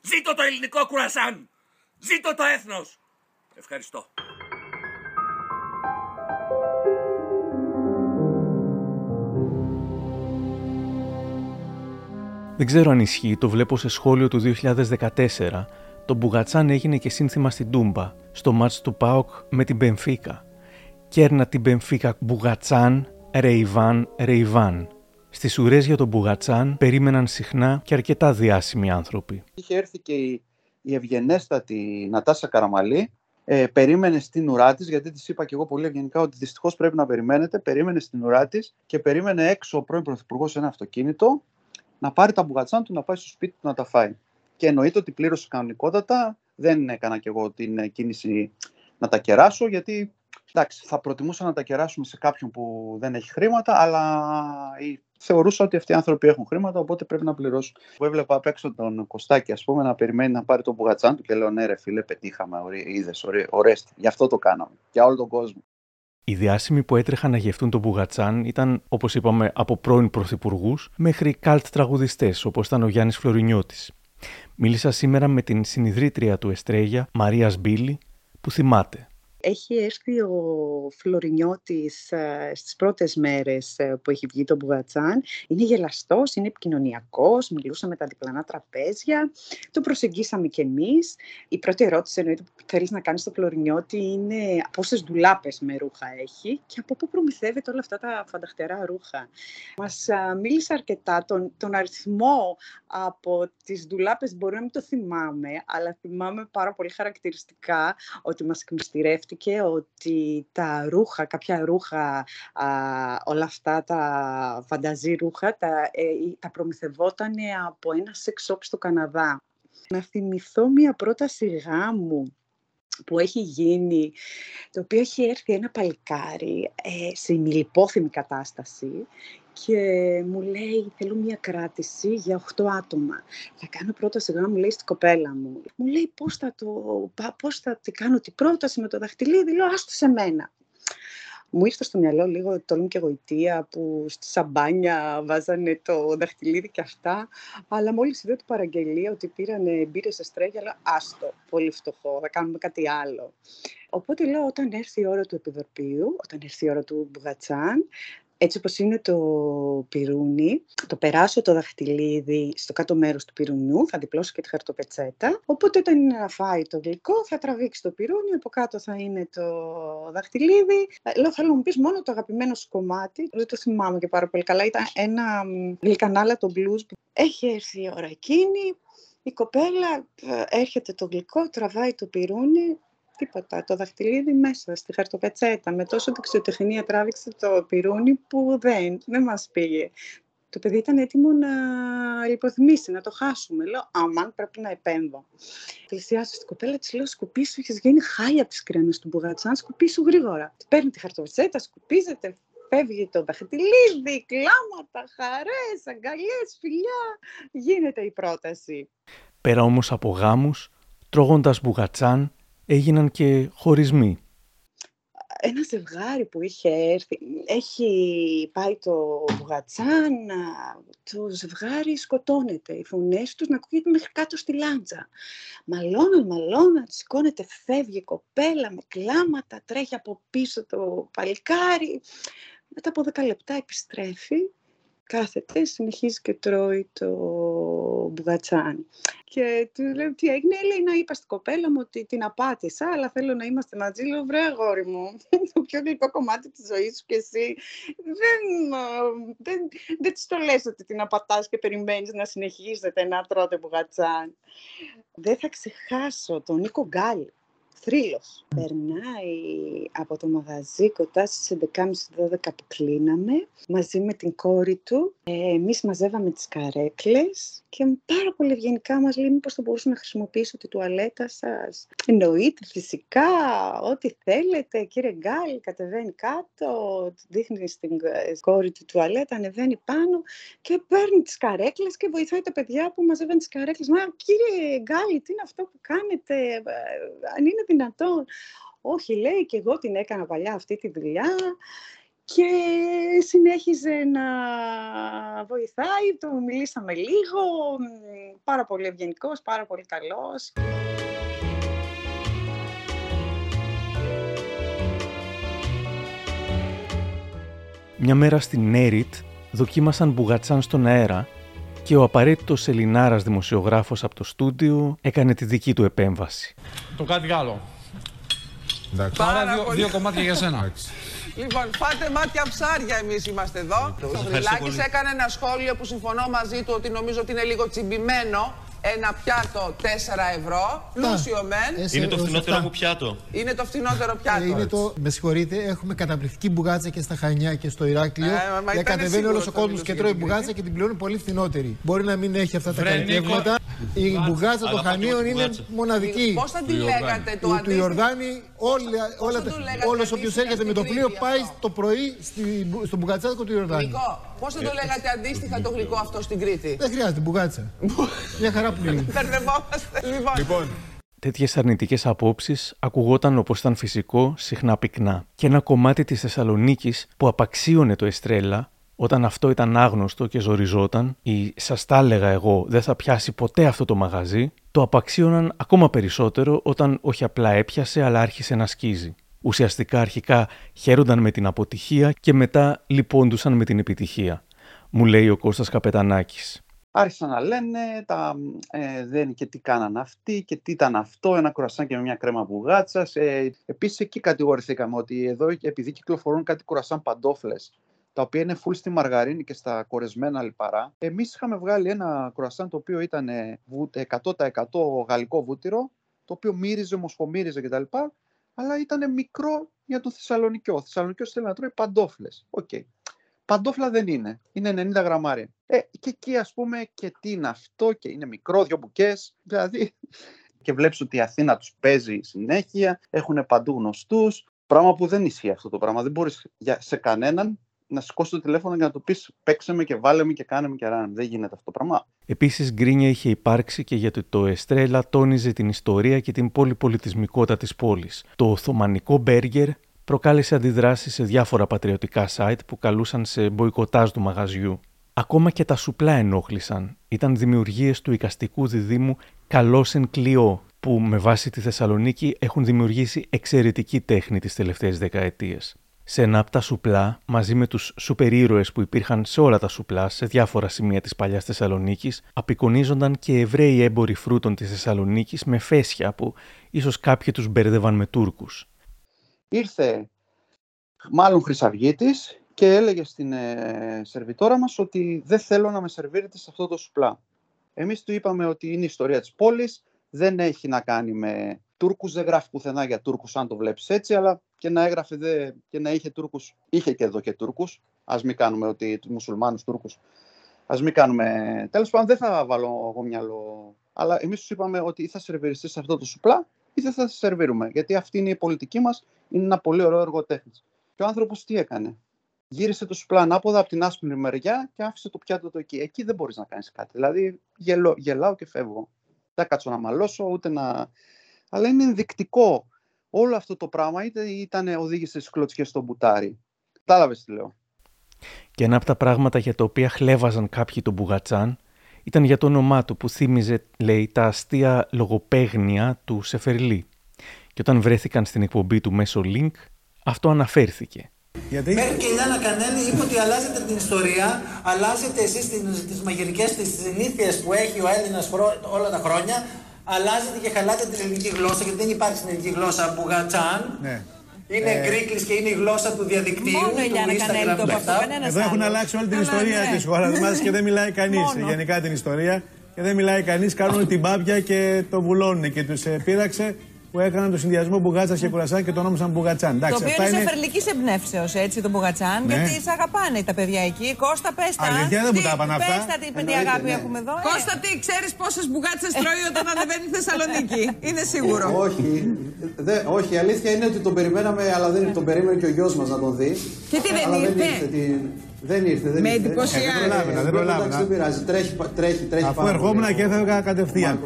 Ζήτω το ελληνικό κουρασάν! Ζήτω το έθνος! Ευχαριστώ. Δεν ξέρω αν ισχύει, το βλέπω σε σχόλιο του 2014. Το Μπουγατσάν έγινε και σύνθημα στην Τούμπα, στο μάτς του ΠΑΟΚ με την Μπενφίκα. Κέρνα την Μπενφίκα Μπουγατσάν, Ρεϊβάν, Ρεϊβάν. Στις ουρές για τον Μπουγατσάν περίμεναν συχνά και αρκετά διάσημοι άνθρωποι. Είχε έρθει και η ευγενέστατη Νατάσα Καραμαλή, περίμενε στην ουρά της, γιατί της είπα και εγώ πολύ ευγενικά ότι δυστυχώς πρέπει να περιμένετε. Περίμενε στην ουρά της και περίμενε έξω ο πρώην πρωθυπουργός σε ένα αυτοκίνητο να πάρει τα Μπουγατσάν του, να πάει στο σπίτι του να τα φάει. Και εννοείται ότι πλήρωσε κανονικότατα. Δεν έκανα κι εγώ την κίνηση να τα κεράσω, γιατί. Εντάξει, θα προτιμούσα να τα κεράσουμε σε κάποιον που δεν έχει χρήματα, αλλά η θεωρούσα ότι αυτοί οι άνθρωποι έχουν χρήματα, οπότε πρέπει να πληρώσουν. Εγώ έβλεπα απ' έξω τον Κωστάκη, ας πούμε, να περιμένει να πάρει τον μπουγατσάν του και λέω: ναι, ρε φίλε, πετύχαμε. Είδες, ωραίστε. Γι' αυτό το κάναμε. Για όλο τον κόσμο. Οι διάσημοι που έτρεχαν να γευτούν τον μπουγατσάν ήταν, όπως είπαμε, από πρώην πρωθυπουργούς μέχρι καλτ τραγουδιστές, όπως ήταν ο Γιάννης Φλωρινιώτης. Μίλησα σήμερα με την συνιδρύτρια του Εστρέγια, Μαρία Σμπίλη, που θυμάται. Έχει έρθει ο Φλωρινιώτης στις πρώτες μέρες που έχει βγει το μπουγατσάν. Είναι γελαστός, είναι επικοινωνιακός, μιλούσα με τα διπλανά τραπέζια. Το προσεγγίσαμε κι εμείς. Η πρώτη ερώτηση εννοείται που θέλεις να κάνεις στο Φλωρινιώτη είναι πόσες ντουλάπες με ρούχα έχει και από πού προμηθεύεται όλα αυτά τα φανταχτερά ρούχα. Μας μίλησε αρκετά τον αριθμό από τις ντουλάπες. Μπορεί να μην το θυμάμαι, αλλά θυμάμαι πάρα πολύ χαρακτηριστικά ότι μας εκμυστηρεύτηκε και ότι τα ρούχα, κάποια ρούχα, όλα αυτά τα φανταζή ρούχα, τα προμηθευόταν από ένα sex shop στο Καναδά. Να θυμηθώ μια πρόταση γάμου που έχει γίνει, το οποίο έχει έρθει ένα παλικάρι σε ημιλιπόθυμη κατάσταση και μου λέει: θέλω μια κράτηση για 8 άτομα. Θα κάνω πρόταση γάμου, μου λέει, στην κοπέλα μου. Μου λέει: πώς θα τη κάνω την πρόταση με το δαχτυλίδι? Λέω: άστο σε μένα. Μου ήρθε στο μυαλό λίγο τόλμη και γοητεία που στη σαμπάνια βάζανε το δαχτυλίδι και αυτά. Αλλά μόλις είδα την παραγγελία ότι πήρανε μπύρες Εστρέγια, λέω: άστο, πολύ φτωχό, θα κάνουμε κάτι άλλο. Οπότε λέω: όταν έρθει η ώρα του επιδορπίου, όταν έρθει η ώρα του μπουγατσάν, έτσι όπως είναι το πυρούνι, το περάσω το δαχτυλίδι στο κάτω μέρος του πυρουνιού, θα διπλώσω και τη χαρτοπετσέτα. Οπότε όταν είναι να φάει το γλυκό, θα τραβήξει το πυρούνι, από κάτω θα είναι το δαχτυλίδι. Λέω: θέλω να μου πεις μόνο το αγαπημένο σου κομμάτι. Δεν το θυμάμαι και πάρα πολύ καλά. Ήταν ένα γλυκανάλατο μπλουζ. Έχει έρθει η ώρα εκείνη. Η κοπέλα έρχεται το γλυκό, τραβάει το πυρούνι. Τίποτα. Το δαχτυλίδι μέσα στη χαρτοπετσέτα. Με τόσο δεξιοτεχνία τράβηξε το πυρούνι που δεν μας πήγε. Το παιδί ήταν έτοιμο να λιποθυμήσει, να το χάσουμε. Λέω: αμάν, πρέπει να επέμβω. Πλησιάζω στην κοπέλα, της λέω: σκουπίσου, έχεις γίνει χάλια από τις κρέμες του μπουγατσάν, σκουπίσου γρήγορα. Παίρνει τη χαρτοπετσέτα, σκουπίζεται, φεύγει το δαχτυλίδι, κλάματα, χαρές, αγκαλιές, φιλιά. Γίνεται η πρόταση. Πέρα όμως από γάμους, τρώγοντας μπουγατσάν, έγιναν και χωρισμοί. Ένα ζευγάρι που είχε έρθει, έχει πάει το μπουγατσάν, το ζευγάρι σκοτώνεται. Οι φωνές τους να ακούγεται μέχρι κάτω στη λάντζα. Μαλώνα, σηκώνεται, φεύγει η κοπέλα με κλάματα, τρέχει από πίσω το παλικάρι. Μετά από 10 λεπτά επιστρέφει, κάθεται, συνεχίζει και τρώει το μπουγατσάν. Και του λέω: τι έγινε? Λέει: να είπα στην κοπέλα μου ότι την απάτησα, αλλά θέλω να είμαστε μαζί. Λέω: βρε αγόρι μου, το πιο γλυκό κομμάτι της ζωής σου και εσύ δεν της το λες ότι την απατάς και περιμένεις να συνεχίζετε να τρώτε μπουγατσάν. Δεν θα ξεχάσω τον Νίκο Γκάλι. Θρύλος. Περνάει από το μαγαζί κοντά στις 11.30-12 που κλείναμε, μαζί με την κόρη του. Εμείς μαζεύαμε τις καρέκλες και πάρα πολύ ευγενικά μας λέει: μήπως θα μπορούσα να χρησιμοποιήσω τη τουαλέτα σας? Εννοείται, φυσικά, ό,τι θέλετε, κύριε Γκάλι. Κατεβαίνει κάτω, δείχνει στην κόρη του τουαλέτα, ανεβαίνει πάνω και παίρνει τις καρέκλες και βοηθάει τα παιδιά που μαζεύουν τις καρέκλες. Μα κύριε Γκάλι, τι είναι αυτό που κάνετε? Αν είναι δυνατόν? Όχι, λέει, και εγώ την έκανα παλιά αυτή τη δουλειά. Και συνέχιζε να βοηθάει, το μιλήσαμε λίγο, πάρα πολύ ευγενικός, πάρα πολύ καλός. Μια μέρα στην Έριτ δοκίμασαν μπουγατσάν στον αέρα και ο απαραίτητος Ελληνάρας δημοσιογράφος από το στούντιο έκανε τη δική του επέμβαση. Το κάτι άλλο. Πάρα δύο κομμάτια για σένα. Λοιπόν, φάτε μάτια ψάρια, εμείς είμαστε εδώ. Ο Στριλάκης έκανε ένα σχόλιο που συμφωνώ μαζί του ότι νομίζω ότι είναι λίγο τσιμπημένο. Ένα πιάτο 4 ευρώ, πλούσιο μεν. Είναι το φθηνότερο μου πιάτο. Είναι το φθηνότερο πιάτο. Με συγχωρείτε, έχουμε καταπληκτική μπουγάτσα και στα Χανιά και στο Ηράκλειο. Για κατεβαίνει όλος ο κόσμος και τρώει μπουγάτσα και την πληρώνει πολύ φθηνότερη. Μπορεί να μην έχει αυτά τα καριτεύματα. Η μπουγάτσα των Χανίων είναι μοναδική. Πώς θα τη λέγατε το αντίστοιχο? Του Ιορδάνη Όλος ο οποίος έρχεται με το πλοίο πάει το πρωί στον μπουγατσάδικο του Ιορδάνη. Πώς θα το λέγατε αντίστοιχα το γλυκό αυτό στην Κρήτη? Δεν χρειάζεται, μπουγάτσα. Μια χαρά πλοίο. Λοιπόν. Τέτοιες αρνητικές απόψεις ακουγόταν, όπως ήταν φυσικό, συχνά πυκνά. Και ένα κομμάτι της Θεσσαλονίκης που απαξίωνε το Εστρέλα, όταν αυτό ήταν άγνωστο και ζοριζόταν, ή σας τα έλεγα εγώ, δεν θα πιάσει ποτέ αυτό το μαγαζί, το απαξίωναν ακόμα περισσότερο όταν όχι απλά έπιασε, αλλά άρχισε να σκίζει. Ουσιαστικά αρχικά χαίρονταν με την αποτυχία και μετά λυπόντουσαν με την επιτυχία. Μου λέει ο Κώστας Καπετανάκης. Άρχισαν να λένε δεν και τι κάναν αυτοί και τι ήταν αυτό, ένα κουρασάκι με μια κρέμα μπουγάτσας. Επίσης εκεί κατηγορηθήκαμε ότι εδώ επειδή κυκλοφορούν κάτι κουρασάν παντόφλες, τα οποία είναι φουλ στη μαργαρίνη και στα κορεσμένα λιπαρά. Εμείς είχαμε βγάλει ένα κρουασάν το οποίο ήταν 100% γαλλικό βούτυρο, το οποίο μύριζε, μοσχομύριζε κτλ. Αλλά ήταν μικρό για τον Θεσσαλονικιό. Ο Θεσσαλονικιός θέλει να τρώει παντόφλες. Okay. Παντόφλα δεν είναι. Είναι 90 γραμμάρια. Και εκεί ας πούμε και τι είναι αυτό και είναι μικρό, 2 μπουκές. Δηλαδή και βλέπεις ότι η Αθήνα τους παίζει συνέχεια, έχουν παντού γνωστούς. Πράγμα που δεν ισχύει αυτό το πράγμα. Δεν μπορείς σε κανέναν να σηκώσει το τηλέφωνο και να το πεις παίξαμε και βάλαμε και κάναμε και ράναμε. Δεν γίνεται αυτό το πράγμα. Επίσης, γκρίνια είχε υπάρξει και γιατί το Εστρέλα τόνιζε την ιστορία και την πολυπολιτισμικότητα της πόλης. Το οθωμανικό μπέργκερ προκάλεσε αντιδράσεις σε διάφορα πατριωτικά site που καλούσαν σε μποϊκοτάζ του μαγαζιού. Ακόμα και τα σουπλά ενόχλησαν. Ήταν δημιουργίες του οικαστικού διδήμου Καλός εν Κλειό, που με βάση τη Θεσσαλονίκη έχουν δημιουργήσει εξαιρετική τέχνη τις τελευταίες δεκαετίες. Σε ένα από τα σουπλά, μαζί με τους σούπερ ήρωες που υπήρχαν σε όλα τα σουπλά σε διάφορα σημεία της παλιάς Θεσσαλονίκης, απεικονίζονταν και Εβραίοι έμποροι φρούτων της Θεσσαλονίκης με φέσια που ίσως κάποιοι τους μπέρδευαν με Τούρκους. Ήρθε μάλλον Χρυσαυγίτης και έλεγε στην σερβιτόρα μας ότι δεν θέλω να με σερβίρετε σε αυτό το σουπλά. Εμείς του είπαμε ότι είναι η ιστορία της πόλης, δεν έχει να κάνει με Τούρκους, δεν γράφει πουθενά για Τούρκους αν το βλέπεις έτσι, αλλά και να έγραφε και να είχε Τούρκους, είχε και εδώ και Τούρκους, ας μην κάνουμε ότι μουσουλμάνους Τούρκους, ας μην κάνουμε, τέλος πάντων δεν θα βάλω εγώ μυαλό, αλλά εμείς τους είπαμε ότι ή θα σερβιριστεί σε αυτό το σουπλά ή δεν θα σερβίρουμε, γιατί αυτή είναι η πολιτική μας, είναι ένα πολύ ωραίο έργο τέχνης. Και ο άνθρωπος τι έκανε? Γύρισε το σουπλά ανάποδα από την άσπρη μεριά και άφησε το πιάτο το εκεί. Εκεί δεν μπορείς να κάνεις κάτι, δηλαδή γελάω και φεύγω. Δεν κάτσω να μαλώσω, ούτε να... Αλλά είναι ενδεικτικό. Όλο αυτό το πράγμα ήταν οδήγησε στις κλωτσιές στο μπουτάρι. Κατάλαβες τι λέω. Και ένα από τα πράγματα για τα οποία χλέβαζαν κάποιοι τον Μπουγατσάν ήταν για το όνομά του που θύμιζε, λέει, τα αστεία λογοπαίγνια του Σεφερλί. Και όταν βρέθηκαν στην εκπομπή του μέσω link, αυτό αναφέρθηκε. Γιατί? Μέχρι και η Λιάννα Κανέλη είπε ότι αλλάζετε την ιστορία, αλλάζετε εσείς τις μαγειρικές, τις συνήθειες που έχει ο Έλληνας όλα τα χρόνια, αλλάζετε και χαλάτε την ελληνική γλώσσα, γιατί δεν υπάρχει στην ελληνική γλώσσα μπουγατσάν. Ναι. Είναι γκρίκλης και είναι η γλώσσα του διαδικτύου. Μόνο του Instagram και αυτά. Εδώ έχουν αλλάξει όλη την ιστορία της χώρας μας και δεν μιλάει κανείς γενικά την ιστορία. Και δεν μιλάει κανείς, κάνουν την πάπια και το βουλώνουν. Και τους πείραξε που έκαναν το συνδυασμό μπουγάτσας και κουρασάν και το ονόμασαν μπουγατσάν. Το οποίο είναι σεφερλικής εμπνεύσεως, έτσι, το μπουγατσάν, ναι. Γιατί σε αγαπάνε τα παιδιά εκεί. Κώστα, πες τα. Αλήθεια, δεν μου τα είπαν αυτά. Πες τα, τι αγάπη έχουμε εδώ. Κώστα, τι ξέρεις πόσες μπουγάτσες τρώει όταν ανεβαίνει η Θεσσαλονίκη? Είναι σίγουρο. Όχι, η αλήθεια είναι ότι τον περιμέναμε, αλλά δεν τον περίμενε και ο γιος μας να τον δει. Και τι δεν ήρθε. Με εντυπωσιάζει. Δεν πειράζει. Τρέχει. Αφού ερχόμουν και έφευγα κατευθείαν.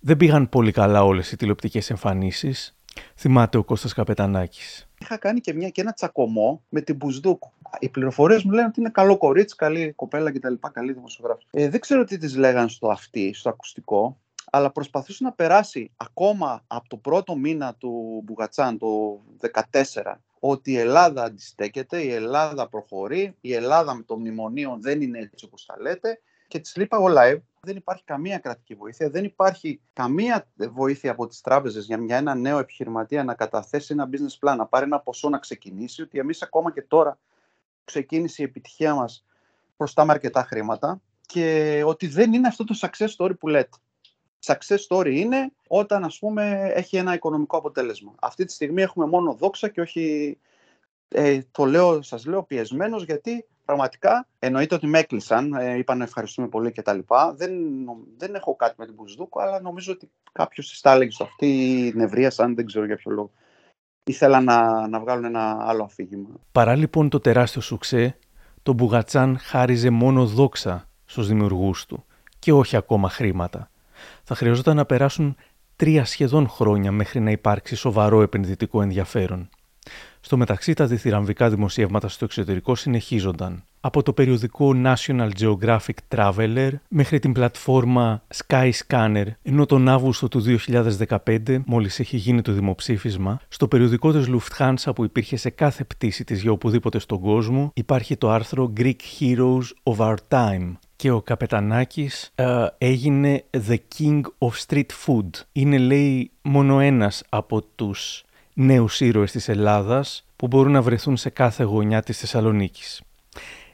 Δεν πήγαν πολύ καλά όλες οι τηλεοπτικές εμφανίσεις, θυμάται ο Κώστας Καπετανάκης. Είχα κάνει και ένα τσακωμό με την Μπουσδούκ. Οι πληροφορίες μου λένε ότι είναι καλό κορίτσι, καλή κοπέλα κτλ. Καλή δημοσιογράφη. Δεν ξέρω τι της λέγαν στο αυτή, στο ακουστικό, αλλά προσπαθούσε να περάσει ακόμα από το πρώτο μήνα του Μπουγατσάν, το 2014, ότι η Ελλάδα αντιστέκεται, η Ελλάδα προχωρεί, η Ελλάδα με το μνημονίο δεν είναι έτσι όπως τα λέτε. Και της λείπα ο live. Δεν υπάρχει καμία κρατική βοήθεια, δεν υπάρχει καμία βοήθεια από τις τράπεζες για ένα νέο επιχειρηματία να καταθέσει ένα business plan, να πάρει ένα ποσό να ξεκινήσει. Ότι εμείς ακόμα και τώρα ξεκίνησε η επιτυχία μας, προστάμε αρκετά χρήματα και ότι δεν είναι αυτό το success story που λέτε. Success story είναι όταν, ας πούμε, έχει ένα οικονομικό αποτέλεσμα. Αυτή τη στιγμή έχουμε μόνο δόξα και όχι, σας λέω πιεσμένος, γιατί πραγματικά εννοείται ότι με έκλεισαν, είπαν ευχαριστούμε πολύ και τα λοιπά. Δεν έχω κάτι με την Μπουσδούκο, αλλά νομίζω ότι κάποιος της τα έλεγε στο αυτή, νευρίασαν, δεν ξέρω για ποιο λόγο. ήθελαν να βγάλουν ένα άλλο αφήγημα. Παρά λοιπόν το τεράστιο σουξέ, το Μπουγατσάν χάριζε μόνο δόξα στους δημιουργούς του και όχι ακόμα χρήματα. Θα χρειαζόταν να περάσουν 3 σχεδόν χρόνια μέχρι να υπάρξει σοβαρό επενδυτικό ενδιαφέρον. Στο μεταξύ, τα διθυραμβικά δημοσιεύματα στο εξωτερικό συνεχίζονταν. Από το περιοδικό National Geographic Traveler μέχρι την πλατφόρμα Sky Scanner, ενώ τον Αύγουστο του 2015, μόλις έχει γίνει το δημοψήφισμα, στο περιοδικό της Lufthansa που υπήρχε σε κάθε πτήση της για οπουδήποτε στον κόσμο, υπάρχει το άρθρο Greek Heroes of Our Time. Και ο Καπετανάκης έγινε The King of Street Food. Είναι, λέει, μόνο ένας από τους νέους ήρωες της Ελλάδας που μπορούν να βρεθούν σε κάθε γωνιά της Θεσσαλονίκης.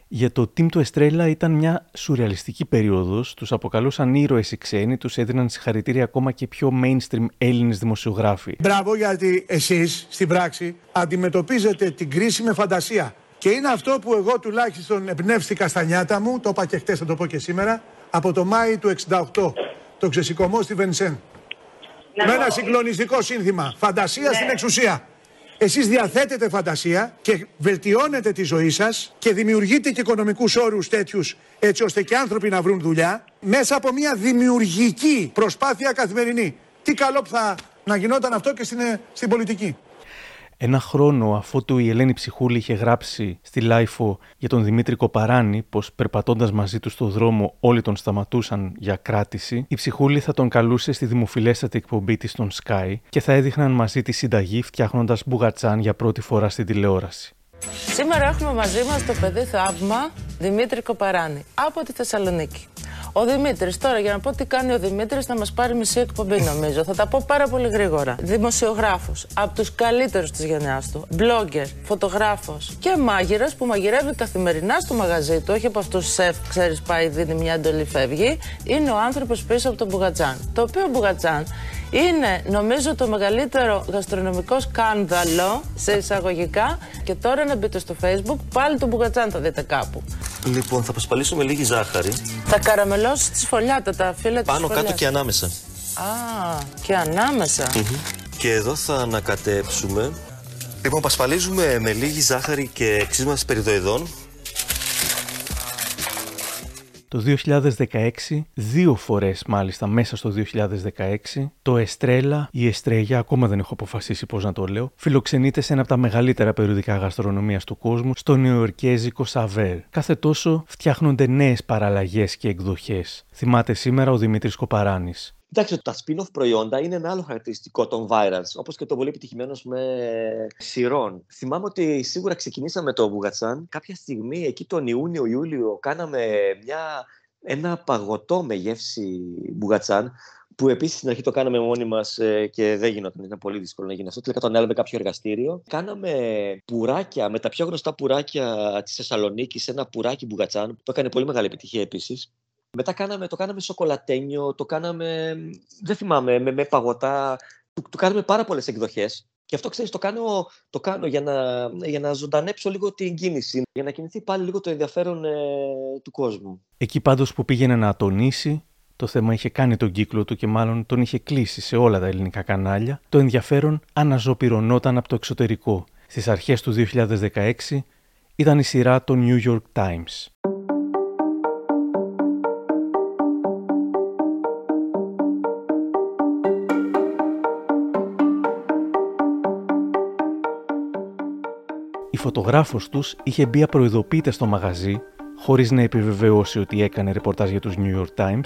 Για το team του Εστρέλα ήταν μια σουρεαλιστική περίοδος, τους αποκαλούσαν ήρωες οι ξένοι, τους έδιναν συγχαρητήρια ακόμα και πιο mainstream Έλληνες δημοσιογράφοι. Μπράβο, γιατί εσείς στην πράξη αντιμετωπίζετε την κρίση με φαντασία. Και είναι αυτό που εγώ τουλάχιστον εμπνεύστηκα στα νιάτα μου, το είπα και χτες, θα το πω και σήμερα, από το Μάη του 68, το ξεσηκωμό στη Βενσέν. Με ένα συγκλονιστικό σύνθημα. Φαντασία στην εξουσία. Εσείς διαθέτετε φαντασία και βελτιώνετε τη ζωή σας και δημιουργείτε και οικονομικούς όρους τέτοιους, έτσι ώστε και άνθρωποι να βρουν δουλειά, μέσα από μια δημιουργική προσπάθεια καθημερινή. Τι καλό που θα να γινόταν αυτό και στην πολιτική. Ένα χρόνο αφότου η Ελένη Ψυχούλη είχε γράψει στη Λάιφο για τον Δημήτρη Κοπαράνη πως περπατώντας μαζί του στο δρόμο όλοι τον σταματούσαν για κράτηση, η Ψυχούλη θα τον καλούσε στη δημοφιλέστατη εκπομπή της στον Sky και θα έδειχναν μαζί τη συνταγή φτιάχνοντας μπουγατσάν για πρώτη φορά στην τηλεόραση. Σήμερα έχουμε μαζί μας το παιδί θαύμα Δημήτρη Κοπαράνη από τη Θεσσαλονίκη. Ο Δημήτρης, τώρα για να πω τι κάνει ο Δημήτρης, θα μας πάρει μισή εκπομπή νομίζω. Θα τα πω πάρα πολύ γρήγορα. Δημοσιογράφος, από τους καλύτερους της γενιάς του. Blogger, φωτογράφος και μάγειρας που μαγειρεύει καθημερινά στο μαγαζί του. Όχι από αυτούς τους σεφ, ξέρεις, πάει, δίνει μια εντολή, φεύγει. Είναι ο άνθρωπος πίσω από τον μπουγατζάν. Το οποίο μπουγατζάν είναι νομίζω το μεγαλύτερο γαστρονομικό σκάνδαλο σε εισαγωγικά. Και τώρα να μπείτε στο Facebook, πάλι τον μπουγατζάν θα δείτε κάπου. Λοιπόν, θα πασπαλίσω με λίγη ζάχαρη. Θα καραμελώσει τη σφολιάτα, τα φύλλα τη. Πάνω, κάτω και ανάμεσα. Α, και ανάμεσα. Και εδώ θα ανακατέψουμε. Λοιπόν, πασπαλίζουμε με λίγη ζάχαρη και ξύσμα περιδοειδών. Το 2016, 2 φορές μάλιστα μέσα στο 2016, το Εστρέλα, η Εστρέγια, ακόμα δεν έχω αποφασίσει πώς να το λέω, φιλοξενείται σε ένα από τα μεγαλύτερα περιοδικά γαστρονομίας του κόσμου, στο νεοϊορκέζικο Σαβέρ. Κάθε τόσο φτιάχνονται νέες παραλλαγές και εκδοχές. Θυμάται σήμερα ο Δημήτρης Κοπαράνης. Κοιτάξτε, τα spin-off προϊόντα είναι ένα άλλο χαρακτηριστικό των virals, όπως και το πολύ επιτυχημένο με σειρών. Θυμάμαι ότι σίγουρα ξεκινήσαμε το Μπουγατσάν. Κάποια στιγμή, εκεί τον Ιούνιο-Ιούλιο, κάναμε ένα παγωτό με γεύση Μπουγατσάν, που επίσης στην αρχή το κάναμε μόνοι μας και δεν γινόταν. Ήταν πολύ δύσκολο να γίνει αυτό. Τελικά το ανέλαβε κάποιο εργαστήριο. Κάναμε πουράκια με τα πιο γνωστά πουράκια της Θεσσαλονίκης, ένα πουράκι Μπουγατσάν, που έκανε πολύ μεγάλη επιτυχία επίσης. Μετά το κάναμε σοκολατένιο, το κάναμε, δεν θυμάμαι, με παγωτά. Το κάναμε πάρα πολλές εκδοχές. Και αυτό, ξέρεις, το κάνω για να ζωντανέψω λίγο την κίνηση, για να κινηθεί πάλι λίγο το ενδιαφέρον του κόσμου. Εκεί πάντως που πήγαινε να τονίσει, το θέμα είχε κάνει τον κύκλο του και μάλλον τον είχε κλείσει σε όλα τα ελληνικά κανάλια, το ενδιαφέρον αναζωπυρωνόταν από το εξωτερικό. Στις αρχές του 2016 ήταν η σειρά των New York Times. Ο φωτογράφος τους είχε μπει απροειδοποιητά στο μαγαζί, χωρίς να επιβεβαιώσει ότι έκανε ρεπορτάζ για τους New York Times,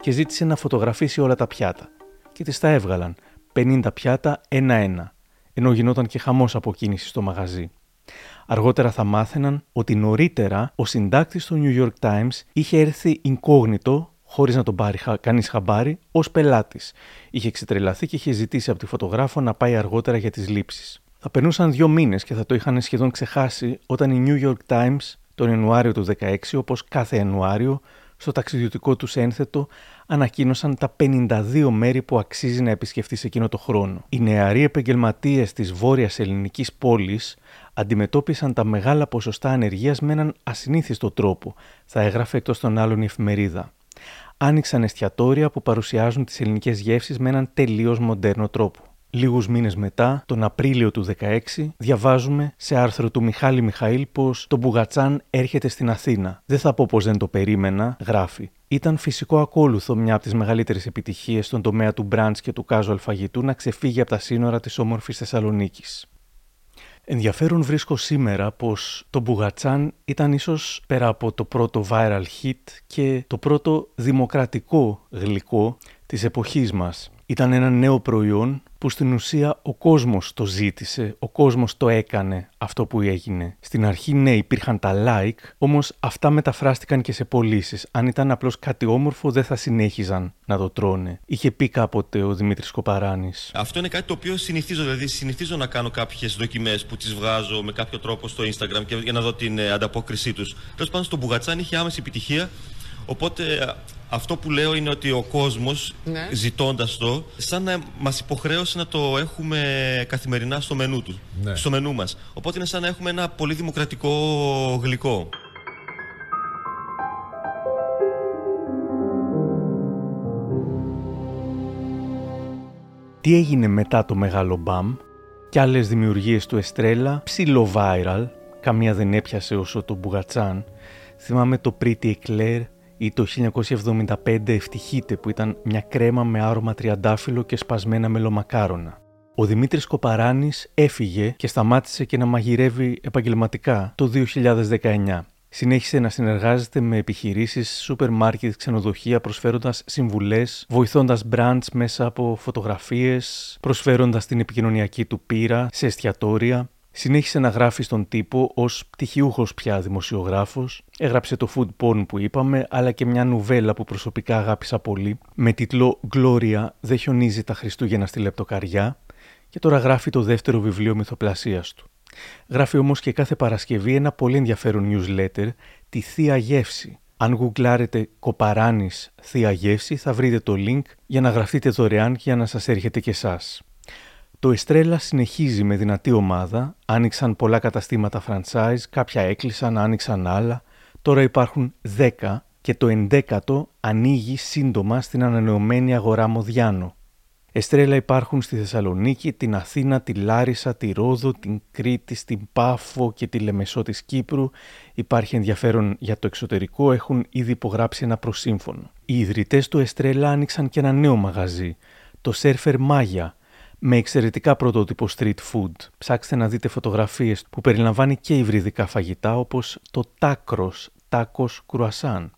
και ζήτησε να φωτογραφίσει όλα τα πιάτα. Και της τα έβγαλαν, 50 πιάτα ένα-ένα, ενώ γινόταν και χαμός από κίνηση στο μαγαζί. Αργότερα θα μάθαιναν ότι νωρίτερα ο συντάκτης του New York Times είχε έρθει incognito, χωρίς να τον πάρει κανείς χαμπάρι, ως πελάτης. Είχε εξετρελαθεί και είχε ζητήσει από τη φωτογράφο να πάει αργότερα για τις λήψεις. Θα περνούσαν 2 μήνες και θα το είχαν σχεδόν ξεχάσει όταν η New York Times τον Ιανουάριο του 2016, όπως κάθε Ιανουάριο, στο ταξιδιωτικό τους ένθετο, ανακοίνωσαν τα 52 μέρη που αξίζει να επισκεφτείς εκείνο το χρόνο. Οι νεαροί επαγγελματίες της βόρειας ελληνικής πόλης αντιμετώπισαν τα μεγάλα ποσοστά ανεργίας με έναν ασυνήθιστο τρόπο, θα έγραφε εκτός των άλλων η εφημερίδα. Άνοιξαν εστιατόρια που παρουσιάζουν τις ελληνικές γεύσεις με έναν τελείως μοντέρνο τρόπο. Λίγους μήνες μετά, τον Απρίλιο του 16, διαβάζουμε σε άρθρο του Μιχάλη Μιχαήλ πως το Μπουγατσάν έρχεται στην Αθήνα. «Δεν θα πω πως δεν το περίμενα», γράφει. Ήταν φυσικό ακόλουθο μια από τις μεγαλύτερες επιτυχίες στον τομέα του μπραντς και του κάζου αλφαγητού να ξεφύγει από τα σύνορα της όμορφης Θεσσαλονίκης. Ενδιαφέρον βρίσκω σήμερα πως το Μπουγατσάν ήταν ίσως πέρα από το πρώτο viral hit και το πρώτο δημοκρατικό γλυκό της εποχής μας. Ήταν ένα νέο προϊόν που στην ουσία ο κόσμος το ζήτησε, ο κόσμος το έκανε αυτό που έγινε. Στην αρχή ναι υπήρχαν τα like, όμως αυτά μεταφράστηκαν και σε πωλήσεις. Αν ήταν απλώς κάτι όμορφο δεν θα συνέχιζαν να το τρώνε. Είχε πει κάποτε ο Δημήτρης Κοπαράνης. Αυτό είναι κάτι το οποίο συνηθίζω, δηλαδή συνηθίζω να κάνω κάποιες δοκιμές που τις βγάζω με κάποιο τρόπο στο Instagram και για να δω την ανταπόκρισή τους. Τέλος πάντων, στο Μπουγατσάν είχε άμεση επιτυχία, οπότε... Αυτό που λέω είναι ότι ο κόσμος, ναι, ζητώντας το, σαν να μας υποχρέωσε να το έχουμε καθημερινά στο μενού του, ναι, στο μενού μας. Οπότε είναι σαν να έχουμε ένα πολύ δημοκρατικό γλυκό. Τι έγινε μετά το μεγάλο μπαμ και άλλες δημιουργίες του Εστρέλα, ψιλο-viral, καμία δεν έπιασε όσο το Μπουγατσάν. Θυμάμαι το Pretty Eclair, ή το 1975 «Ευτυχείτε» που ήταν μια κρέμα με άρωμα τριαντάφυλλο και σπασμένα μελομακάρονα. Ο Δημήτρης Κοπαράνης έφυγε και σταμάτησε και να μαγειρεύει επαγγελματικά το 2019. Συνέχισε να συνεργάζεται με επιχειρήσεις, σούπερ μάρκετ, ξενοδοχεία, προσφέροντας συμβουλές, βοηθώντας μπραντς μέσα από φωτογραφίες, προσφέροντας την επικοινωνιακή του πείρα σε εστιατόρια. Συνέχισε να γράφει στον τύπο ως πτυχιούχος πια δημοσιογράφος. Έγραψε το food porn που είπαμε, αλλά και μια νουβέλα που προσωπικά αγάπησα πολύ, με τίτλο «Γκλώρια, δεν χιονίζει τα Χριστούγεννα στη Λεπτοκαριά», και τώρα γράφει το δεύτερο βιβλίο μυθοπλασίας του. Γράφει όμως και κάθε Παρασκευή ένα πολύ ενδιαφέρον newsletter, τη Θεία Γεύση. Αν γουγκλάρετε «Κοπαράνης Θεία Γεύση» θα βρείτε το link για να γραφτείτε δωρεάν και για να σας έρχεται και εσάς. Το Εστρέλα συνεχίζει με δυνατή ομάδα, άνοιξαν πολλά καταστήματα franchise, κάποια έκλεισαν, άνοιξαν άλλα, τώρα υπάρχουν 10 και το 11ο ανοίγει σύντομα στην ανανεωμένη αγορά Μοδιάνο. Εστρέλα υπάρχουν στη Θεσσαλονίκη, την Αθήνα, τη Λάρισα, τη Ρόδο, την Κρήτη, στην Πάφο και τη Λεμεσό της Κύπρου. Υπάρχει ενδιαφέρον για το εξωτερικό, έχουν ήδη υπογράψει ένα προσύμφωνο. Οι ιδρυτές του Εστρέλα άνοιξαν και ένα νέο μαγαζί, το Surfer Maya, με εξαιρετικά πρωτότυπο street food. Ψάξτε να δείτε φωτογραφίες που περιλαμβάνει και υβριδικά φαγητά όπως το τάκρος, τάκος κρουασάν.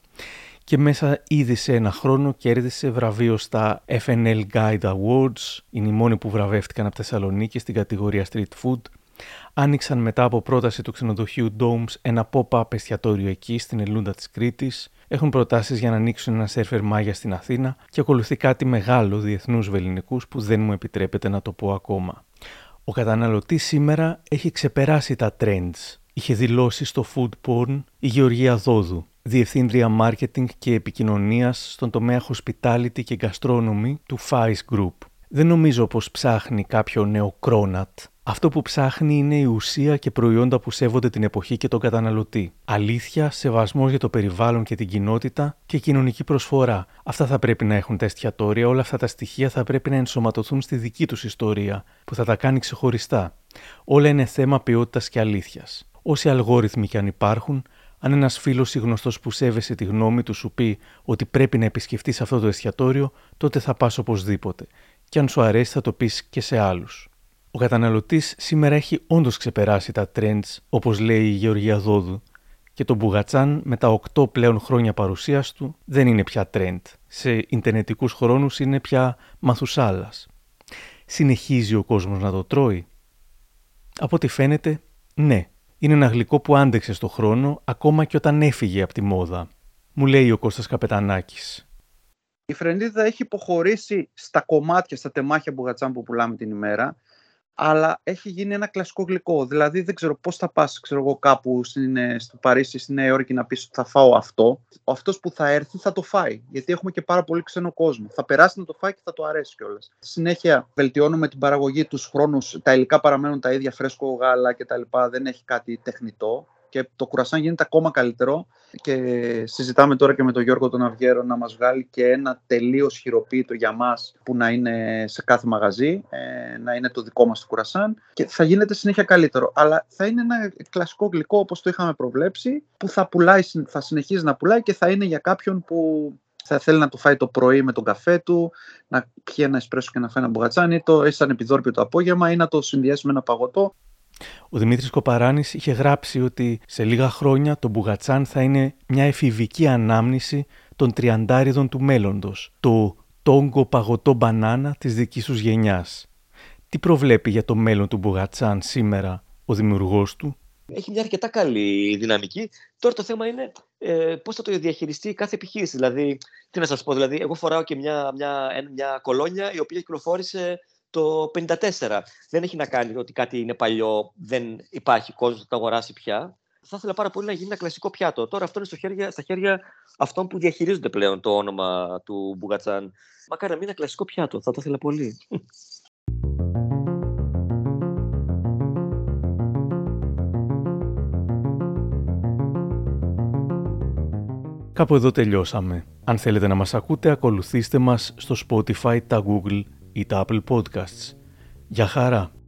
Και μέσα ήδη σε ένα χρόνο κέρδισε βραβείο στα FNL Guide Awards, είναι οι μόνοι που βραβεύτηκαν από Θεσσαλονίκη στην κατηγορία street food. Άνοιξαν μετά από πρόταση του ξενοδοχείου Domes ένα pop-up εστιατόριο εκεί στην Ελούντα της Κρήτης. Έχουν προτάσεις για να ανοίξουν ένα σερφερ μάγια στην Αθήνα και ακολουθεί κάτι μεγάλο διεθνούς βελληνικούς που δεν μου επιτρέπεται να το πω ακόμα. Ο καταναλωτής σήμερα έχει ξεπεράσει τα trends. Είχε δηλώσει στο food porn η Γεωργία Δόδου, διευθύντρια marketing και επικοινωνίας στον τομέα hospitality και gastronomy του Fice Group. Δεν νομίζω πως ψάχνει κάποιο νέο κρόνατ. Αυτό που ψάχνει είναι η ουσία και προϊόντα που σέβονται την εποχή και τον καταναλωτή. Αλήθεια, σεβασμός για το περιβάλλον και την κοινότητα και κοινωνική προσφορά. Αυτά θα πρέπει να έχουν τα εστιατόρια, όλα αυτά τα στοιχεία θα πρέπει να ενσωματωθούν στη δική τους ιστορία, που θα τα κάνει ξεχωριστά. Όλα είναι θέμα ποιότητας και αλήθειας. Όσοι αλγόριθμοι και αν υπάρχουν, αν ένας φίλος ή γνωστός που σέβεσαι τη γνώμη του σου πει ότι πρέπει να επισκεφτείς αυτό το εστιατόριο, τότε θα πας οπωσδήποτε. Και αν σου αρέσει, θα το πεις και σε άλλους. Ο καταναλωτής σήμερα έχει όντως ξεπεράσει τα trends, όπως λέει η Γεωργία Δόδου, και το Μπουγατσάν με τα 8 πλέον χρόνια παρουσίας του δεν είναι πια trend. Σε ιντερνετικούς χρόνους είναι πια μαθουσάλας. Συνεχίζει ο κόσμος να το τρώει? Από ό,τι φαίνεται, ναι. Είναι ένα γλυκό που άντεξε στο χρόνο, ακόμα και όταν έφυγε από τη μόδα. Μου λέει ο Κώστας Καπετανάκης. Η φρενίδα έχει υποχωρήσει στα κομμάτια, στα τεμάχια μπουγατσάν που πουλάμε την ημέρα, αλλά έχει γίνει ένα κλασικό γλυκό. Δηλαδή δεν ξέρω πώς θα πας, ξέρω εγώ, κάπου στο Παρίσι, στη Νέα Υόρκη να πεις ότι θα φάω αυτό. Αυτός που θα έρθει θα το φάει, γιατί έχουμε και πάρα πολύ ξένο κόσμο. Θα περάσει να το φάει και θα το αρέσει κιόλας. Συνέχεια βελτιώνουμε την παραγωγή τους χρόνους, τα υλικά παραμένουν τα ίδια, φρέσκο γάλα κτλ. Δεν έχει κάτι τεχνητό. και το κουρασάν γίνεται ακόμα καλύτερο και συζητάμε τώρα και με τον Γιώργο τον Αυγέρο να μας βγάλει και ένα τελείως χειροποίητο για μας που να είναι σε κάθε μαγαζί, να είναι το δικό μας το κουρασάν και θα γίνεται συνέχεια καλύτερο, αλλά θα είναι ένα κλασικό γλυκό όπως το είχαμε προβλέψει που θα πουλάει, θα συνεχίζει να πουλάει και θα είναι για κάποιον που θα θέλει να το φάει το πρωί με τον καφέ του, να πιει ένα εσπρέσο και να φάει ένα μπουγατσάνι, ή σαν επιδόρπιο το απόγευμα, ή να το συνδυάσει με ένα παγωτό. Ο Δημήτρης Κοπαράνης είχε γράψει ότι σε λίγα χρόνια το μπουγατσάν θα είναι μια εφηβική ανάμνηση των τριαντάριδων του μέλλοντος, το τόγκο παγωτό μπανάνα της δικής τους γενιάς. Τι προβλέπει για το μέλλον του μπουγατσάν σήμερα ο δημιουργός του? Έχει μια αρκετά καλή δυναμική. Τώρα το θέμα είναι πώς θα το διαχειριστεί κάθε επιχείρηση. Δηλαδή, τι να σας πω, δηλαδή, εγώ φοράω και μια κολόνια η οποία κυκλοφόρησε το 1954. Δεν έχει να κάνει ότι κάτι είναι παλιό, δεν υπάρχει κόσμος να το αγοράσει πια. Θα ήθελα πάρα πολύ να γίνει ένα κλασικό πιάτο. Τώρα αυτό είναι στα χέρια αυτών που διαχειρίζονται πλέον το όνομα του μπουγατσάν. Μακάρι να μην είναι ένα κλασικό πιάτο, θα το ήθελα πολύ. Κάπου εδώ τελειώσαμε. Αν θέλετε να μας ακούτε, ακολουθήστε μας στο Spotify, τα Google ή τα Apple Podcasts. Γεια χαρά!